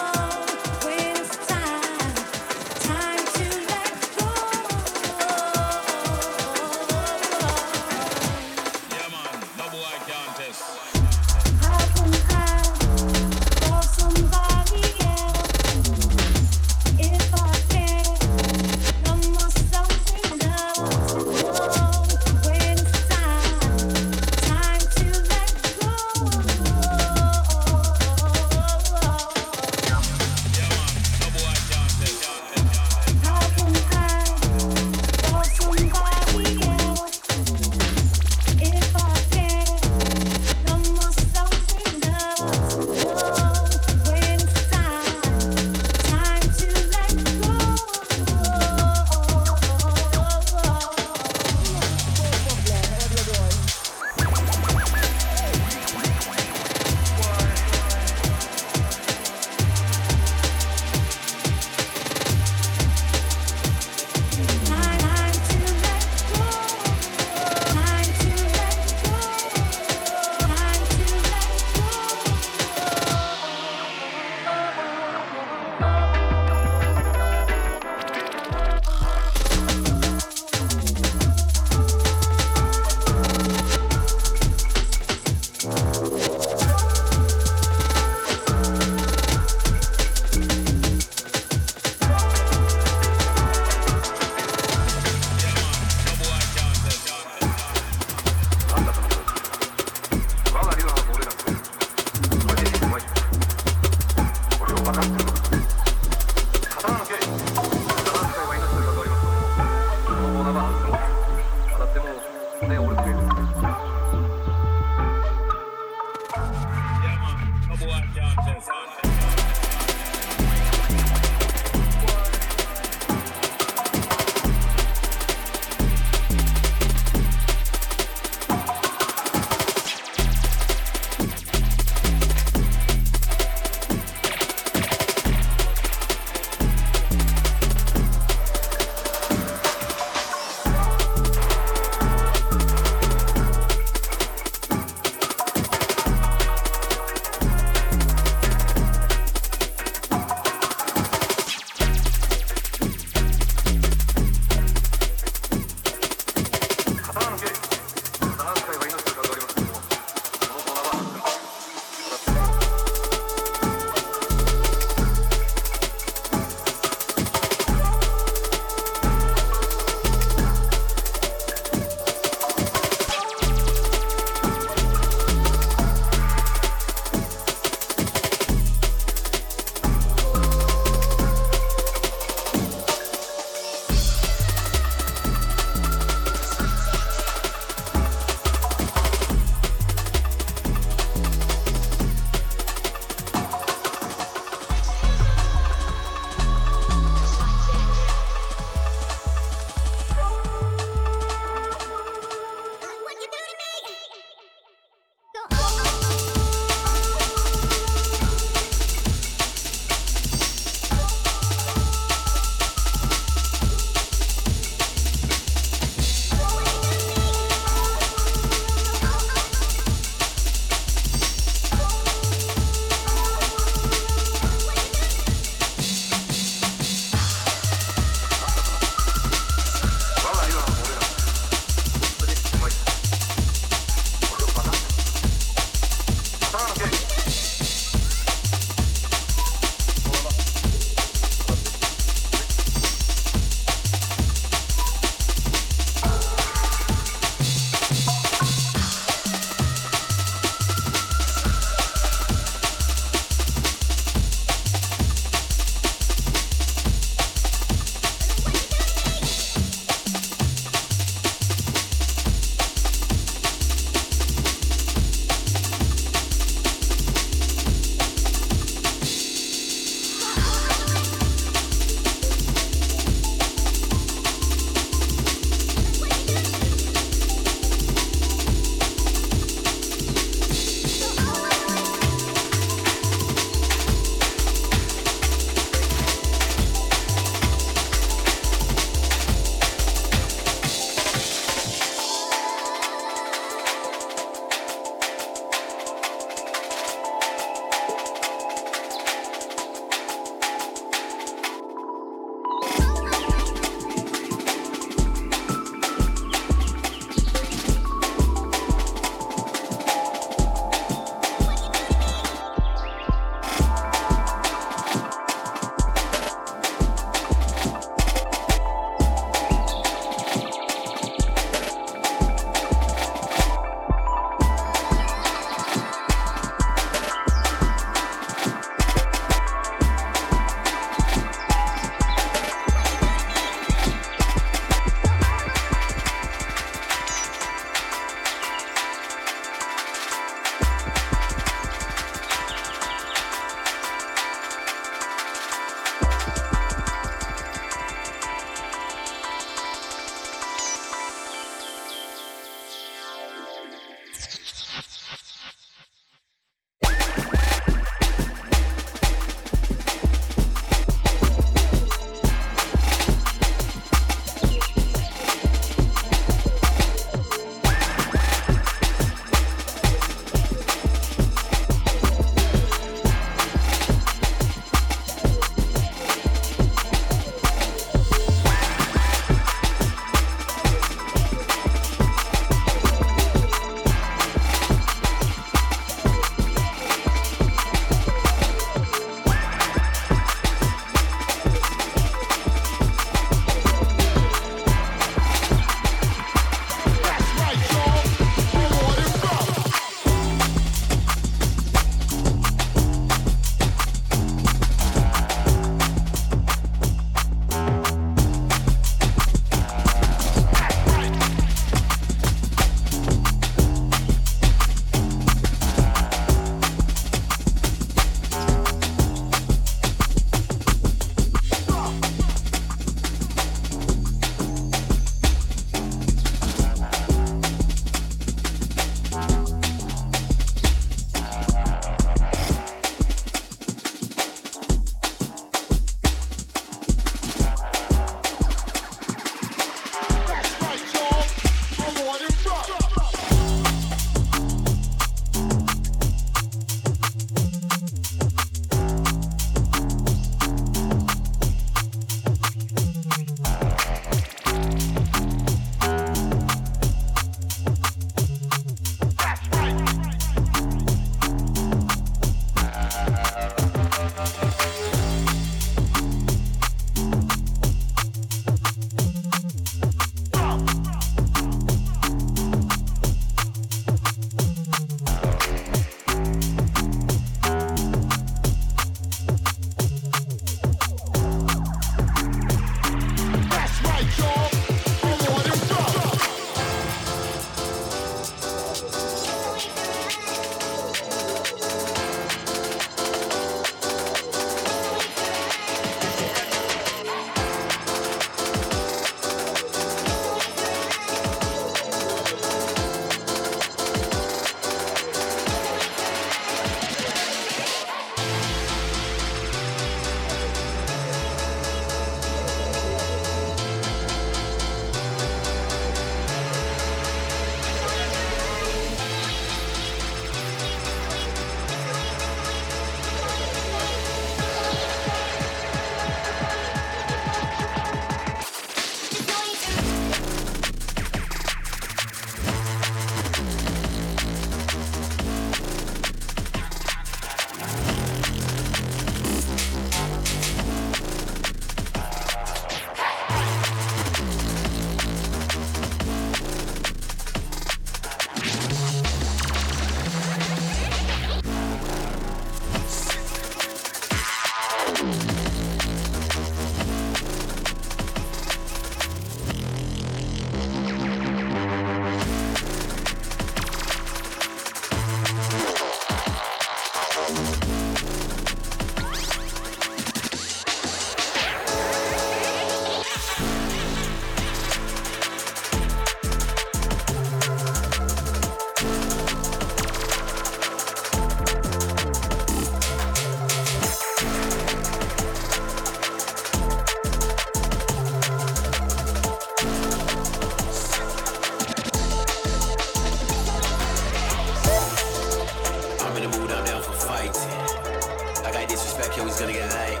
I got disrespect, yo, he's gonna get light.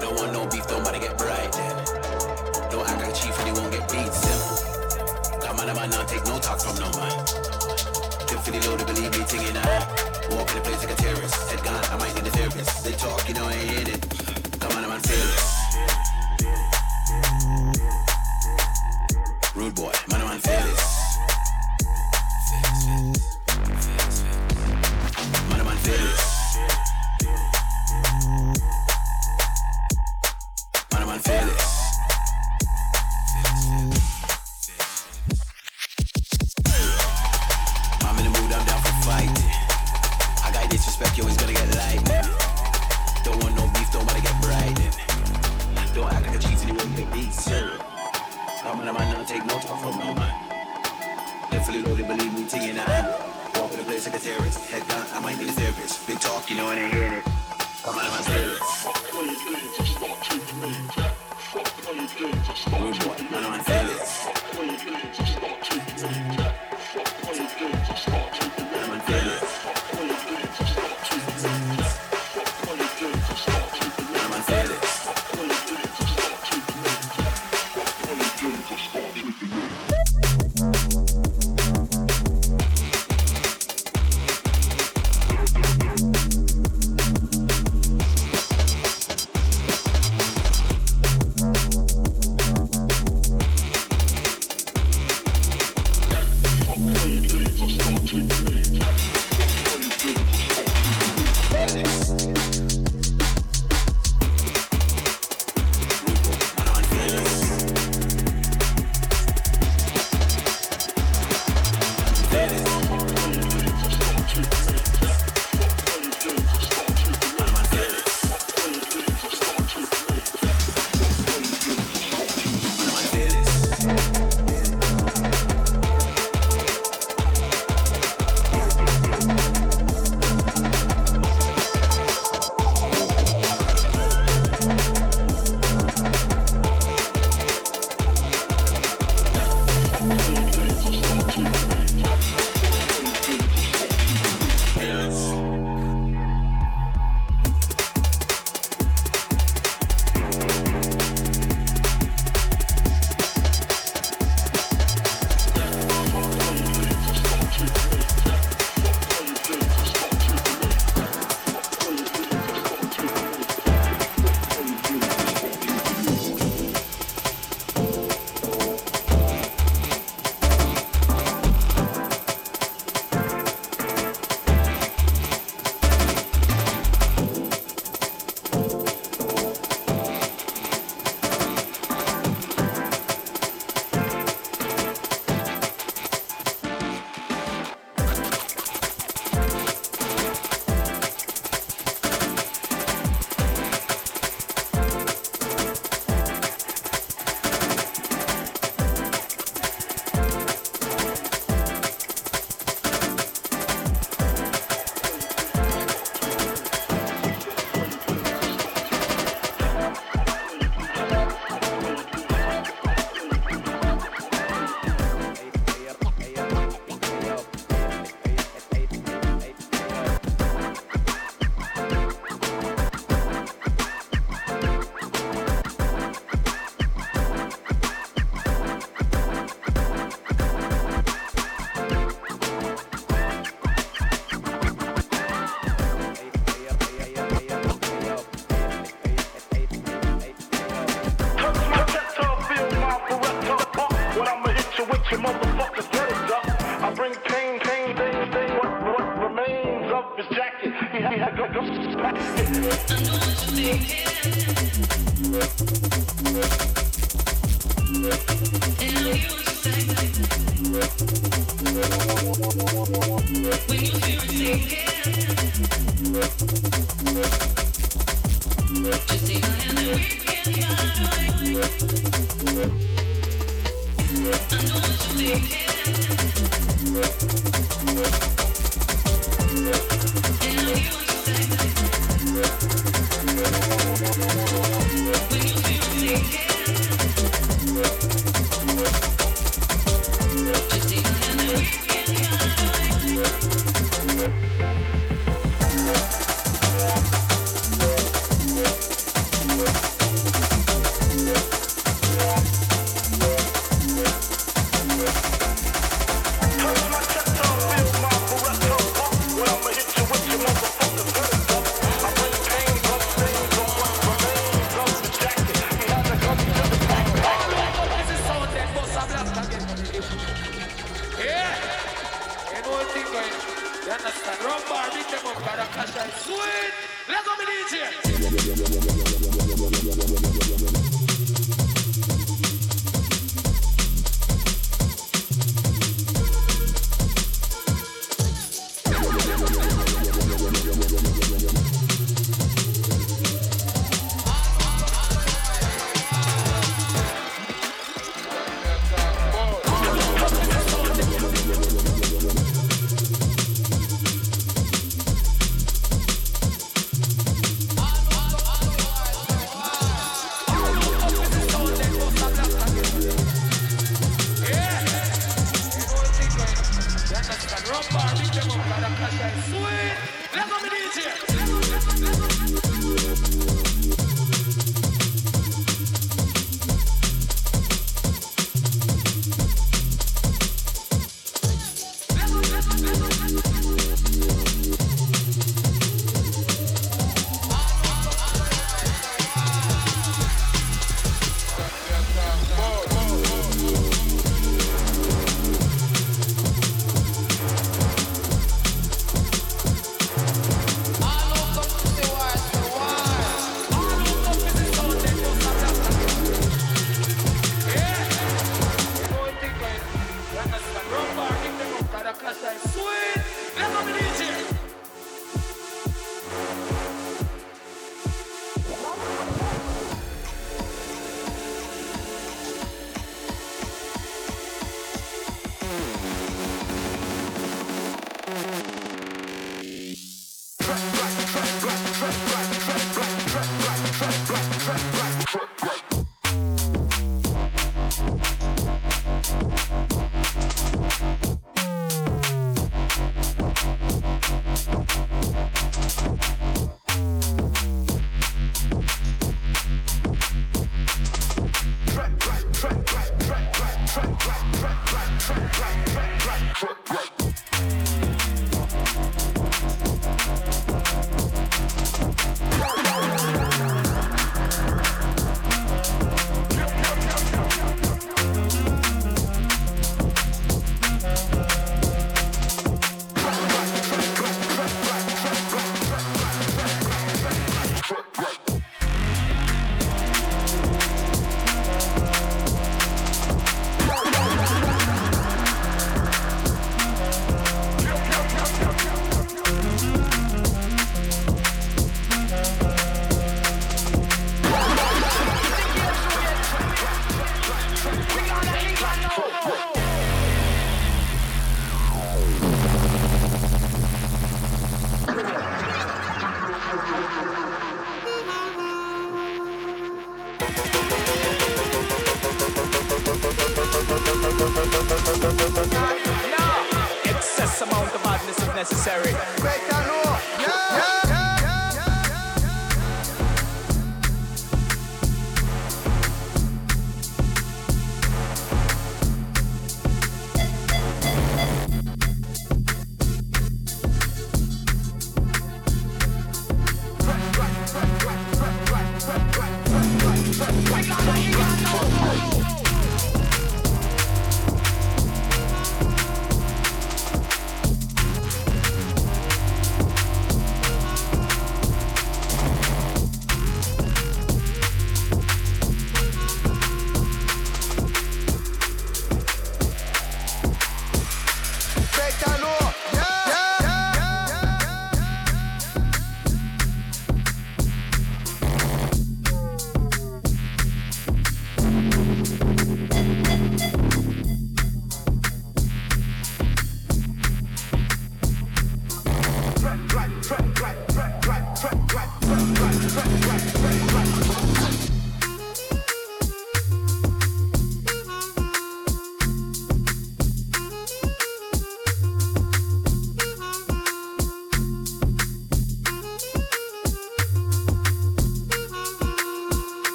No one, no beef, nobody get bright. No, I got chief and he won't get beat. Simple. Come on, I might not take no talk from no man. Tip for the load, believe me, ting in eye. Walk in the place like a terrorist. Said God, I might need a therapist. They talk, you know I ain't in it. Come on, I'm serious. Rude boy, man, I'm fearless. Yeah.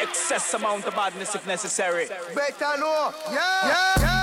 Excess amount of madness if necessary. Better know. Yeah. Yeah. Yeah.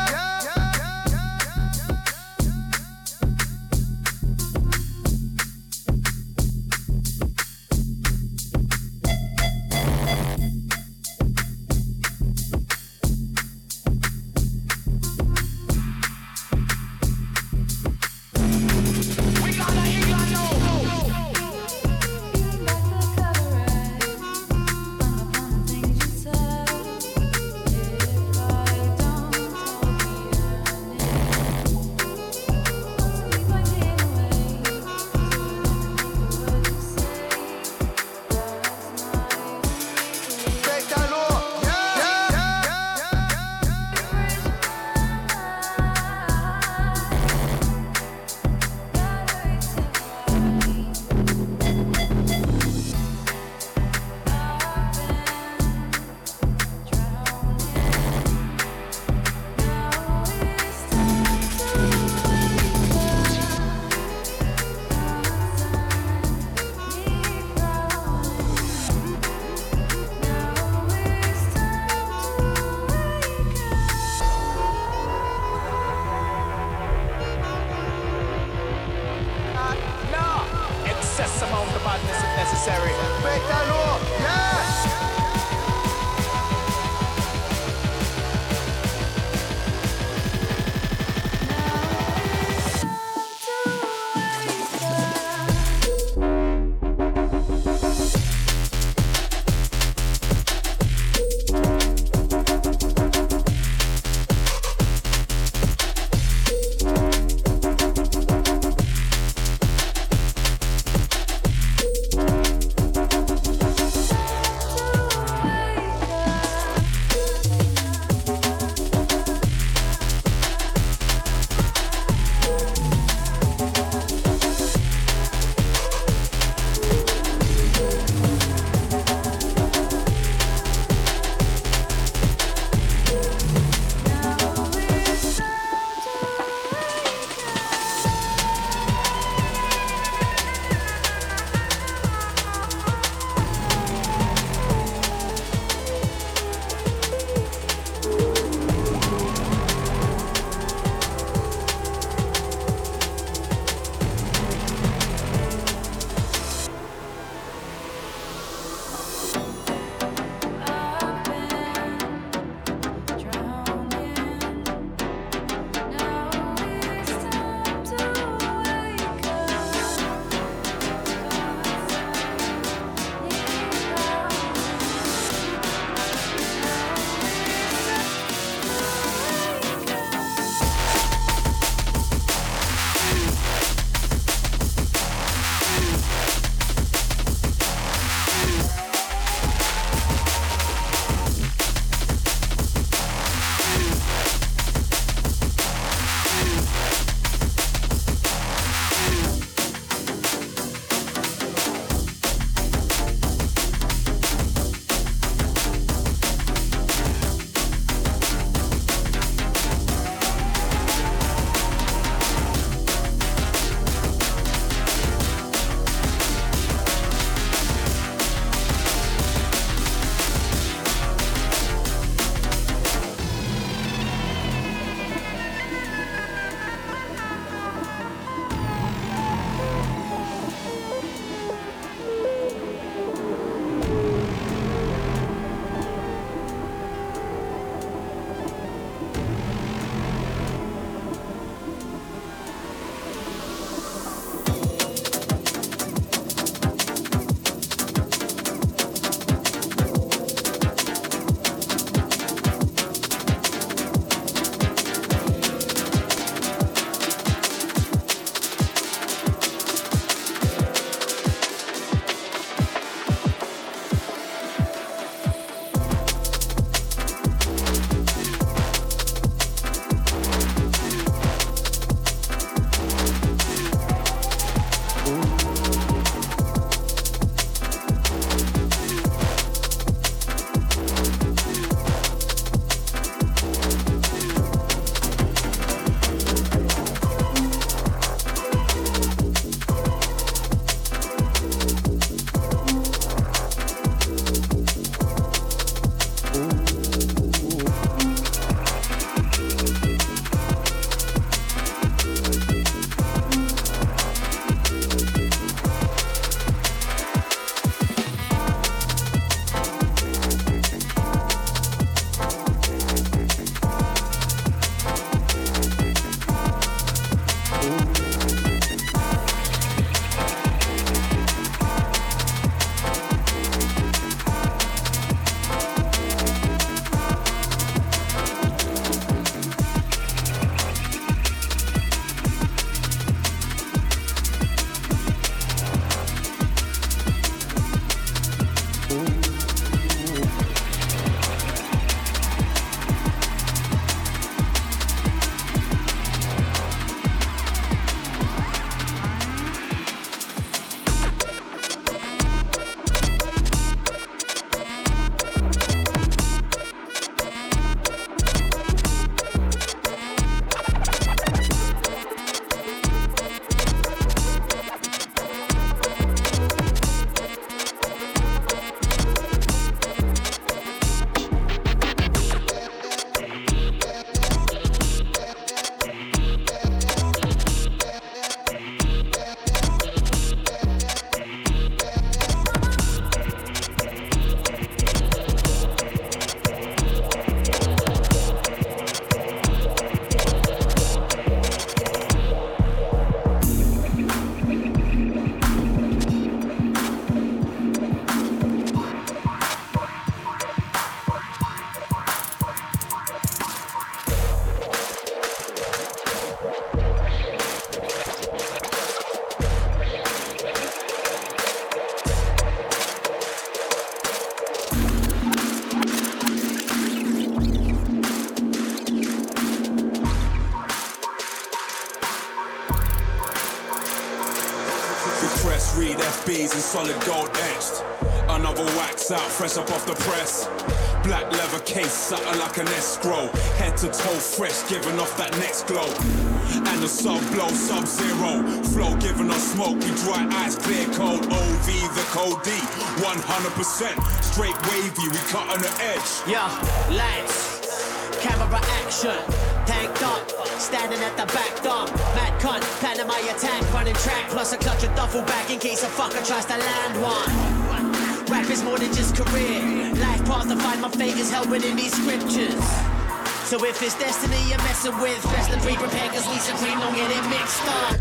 solid gold etched. Another wax out, fresh up off the press. Black leather case, subtle like an escrow. Head to toe fresh, giving off that next glow. And the sub blow, sub-zero. Flow giving us smoke, we dry ice, clear cold. O V, the cold D, one hundred percent. Straight wavy, we cut on the edge. Yeah, lights, camera action. Tanked up, standing at the back door. Mad cunt, planning my attack, running track. Plus a clutch of duffel bag in case a fucker tries to land one. Rap is more than just career. Life path to find my fate is held within these scriptures. So if it's destiny you're messing with, best to be prepared, cause we supreme don't get it mixed up.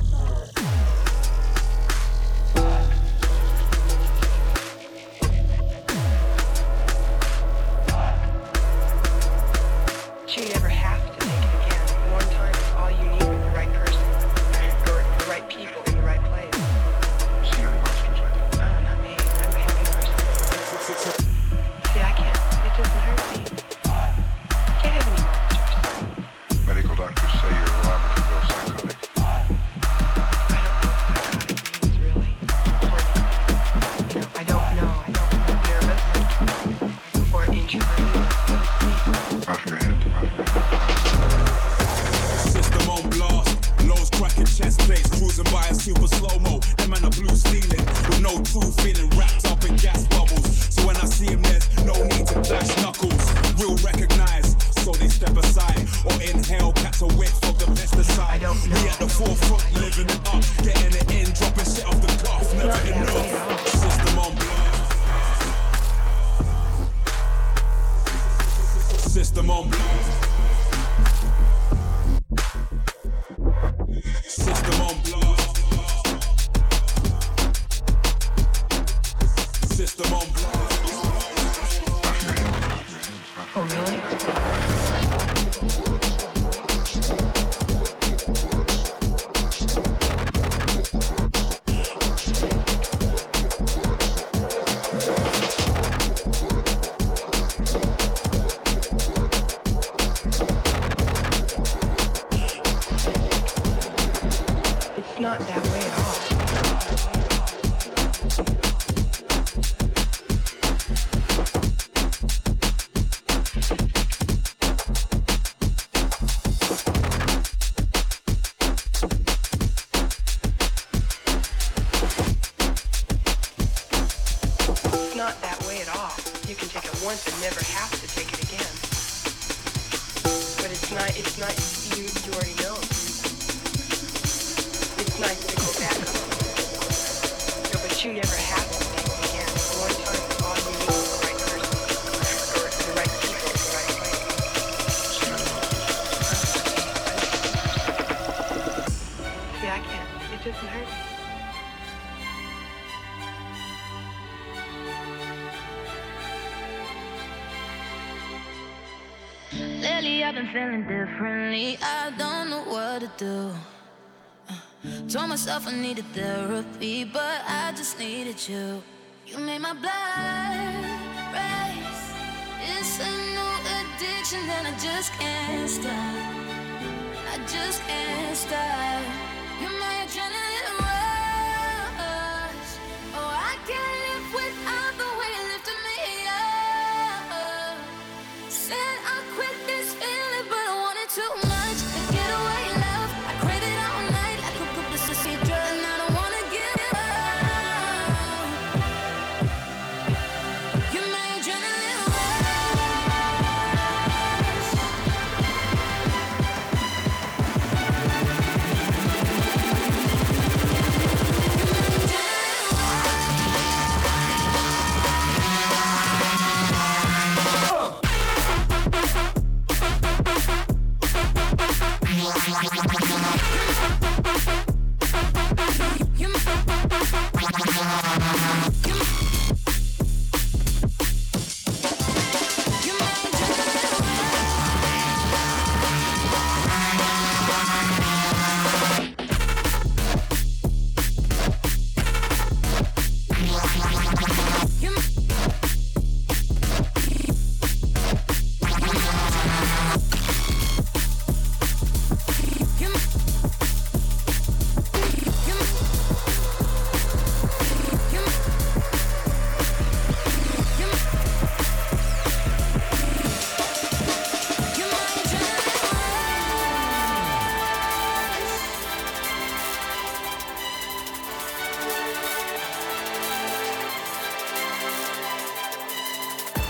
I needed therapy, but I just needed you. You made my blood race. It's a new addiction that I just can't stop. I just can't stop. You're my adrenaline rush. Oh, I can't live without the way you lifted me up. Said I quit this feeling, but I wanted too much to get away. Love, I craved it all night. I could put this to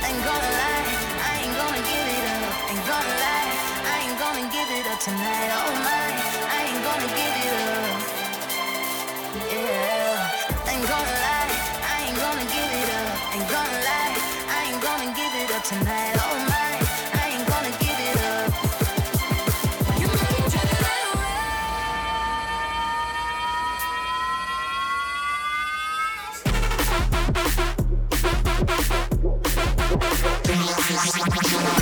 ain't gonna lie, I ain't gonna give it up. Ain't gonna lie, I ain't gonna give it up tonight. Oh my, I ain't gonna give it up. Yeah, ain't gonna lie, I ain't gonna give it up. Ain't gonna lie, I ain't gonna give it up tonight. Oh my, I ain't gonna give it up. You made me drive it away. You make you make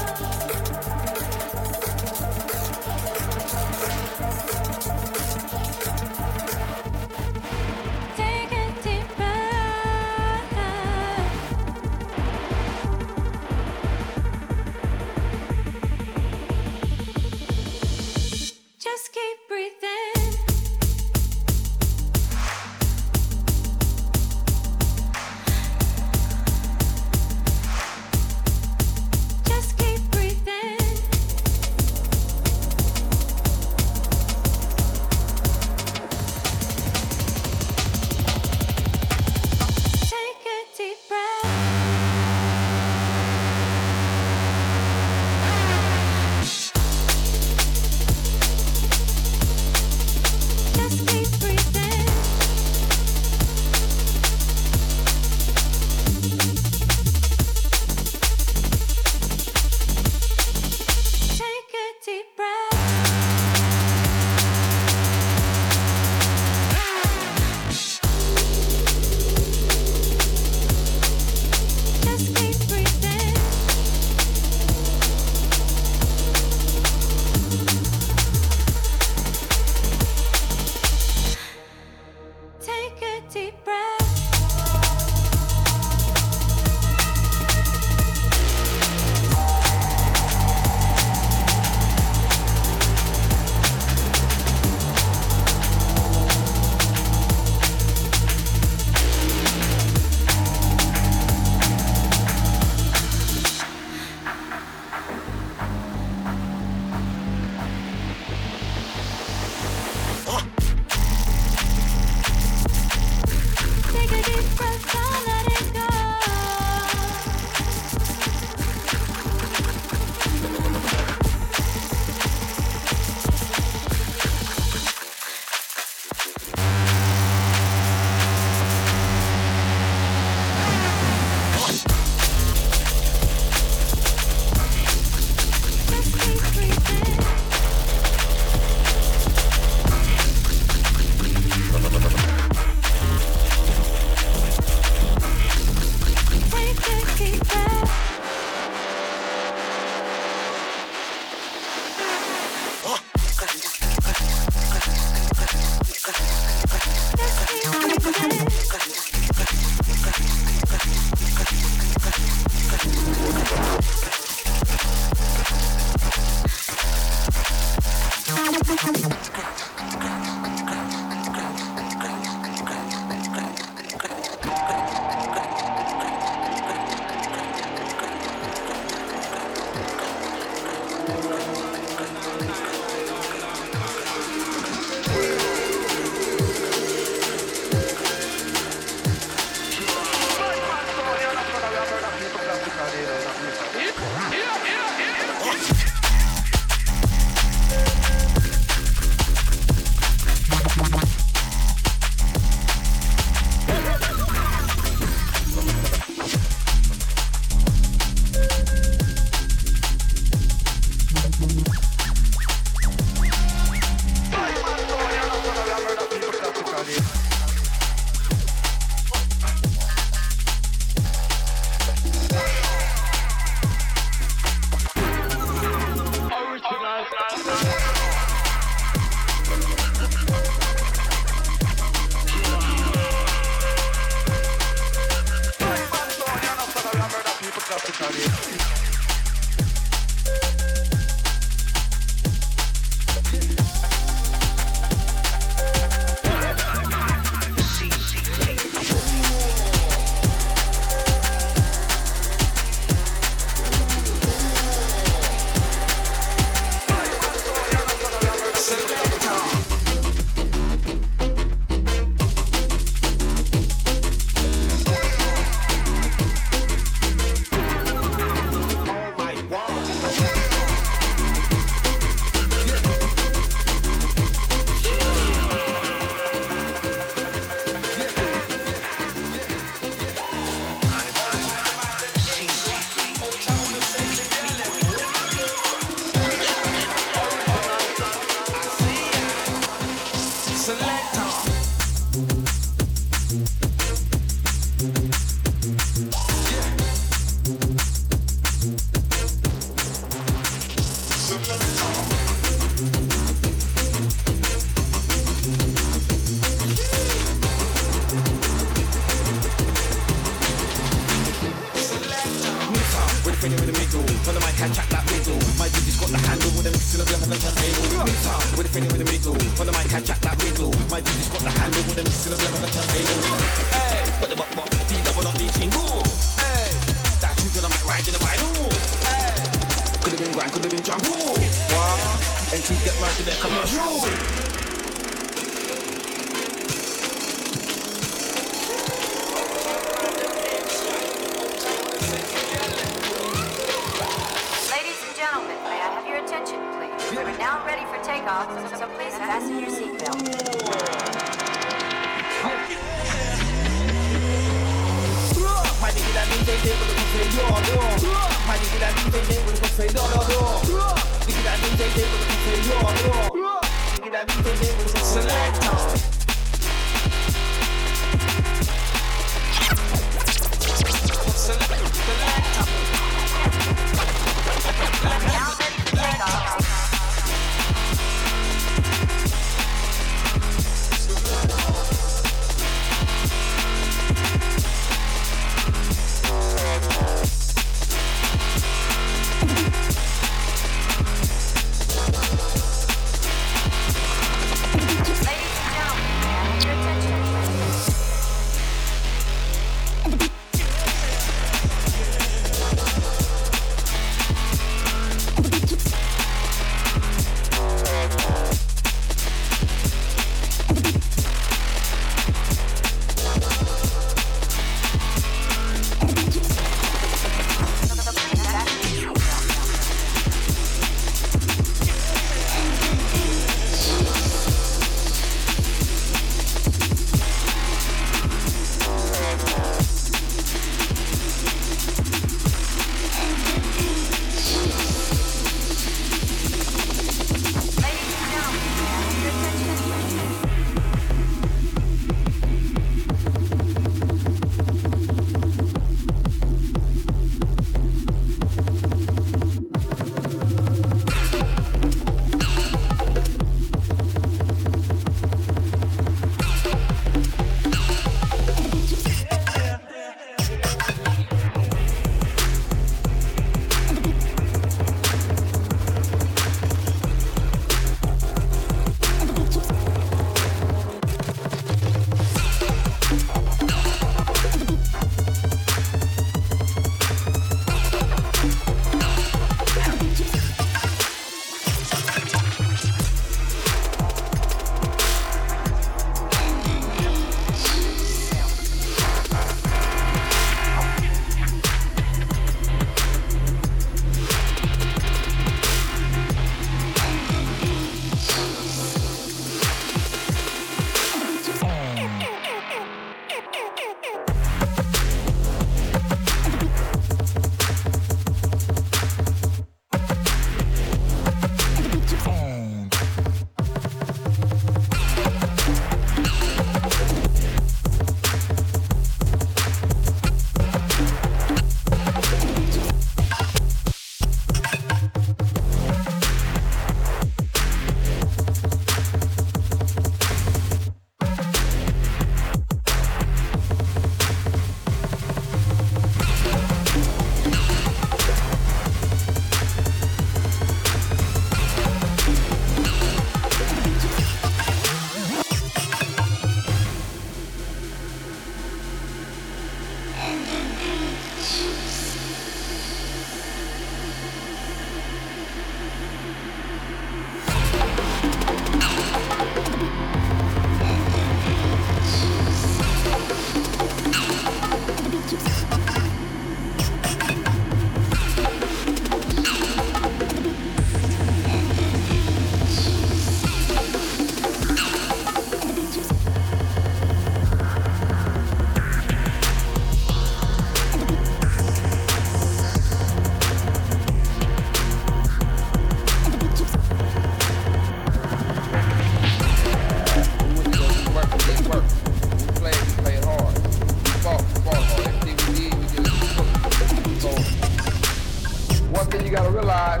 one thing you gotta realize,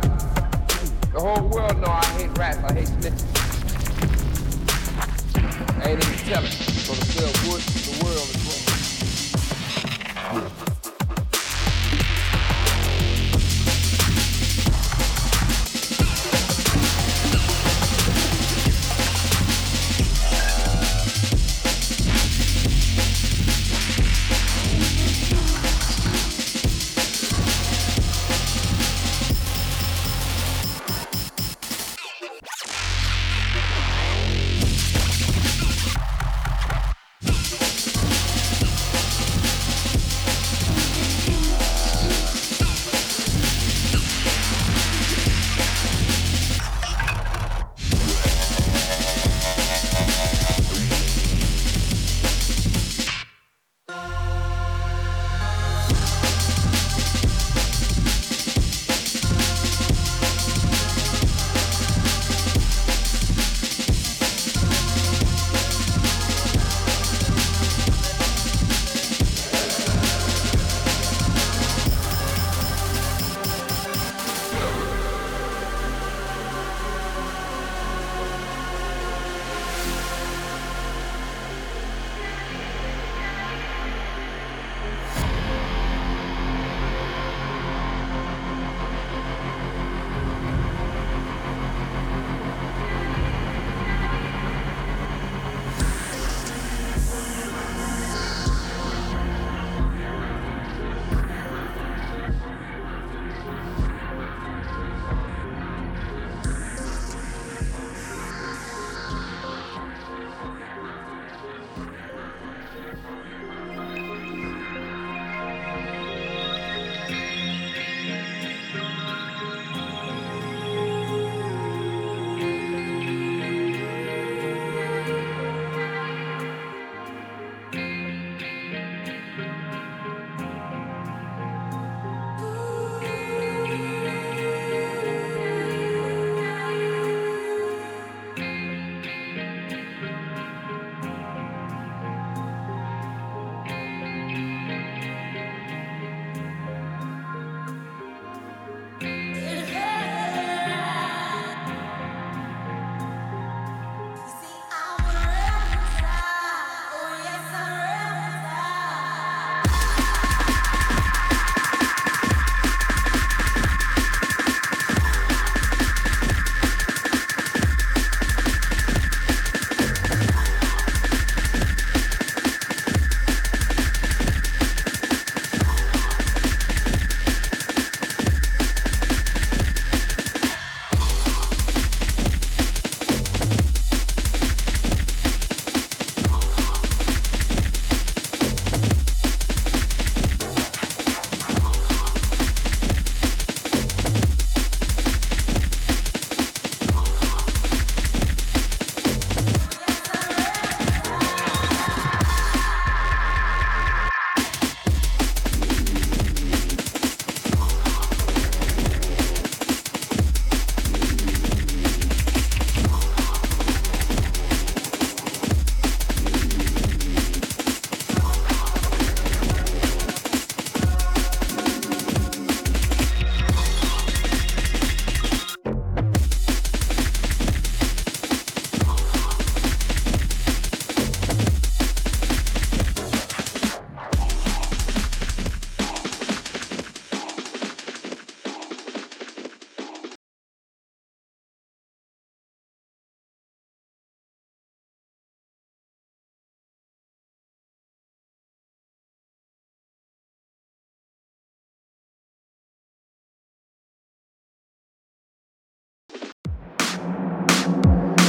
the whole world know I hate rats, I hate snitches. I ain't even telling, but the world, the world is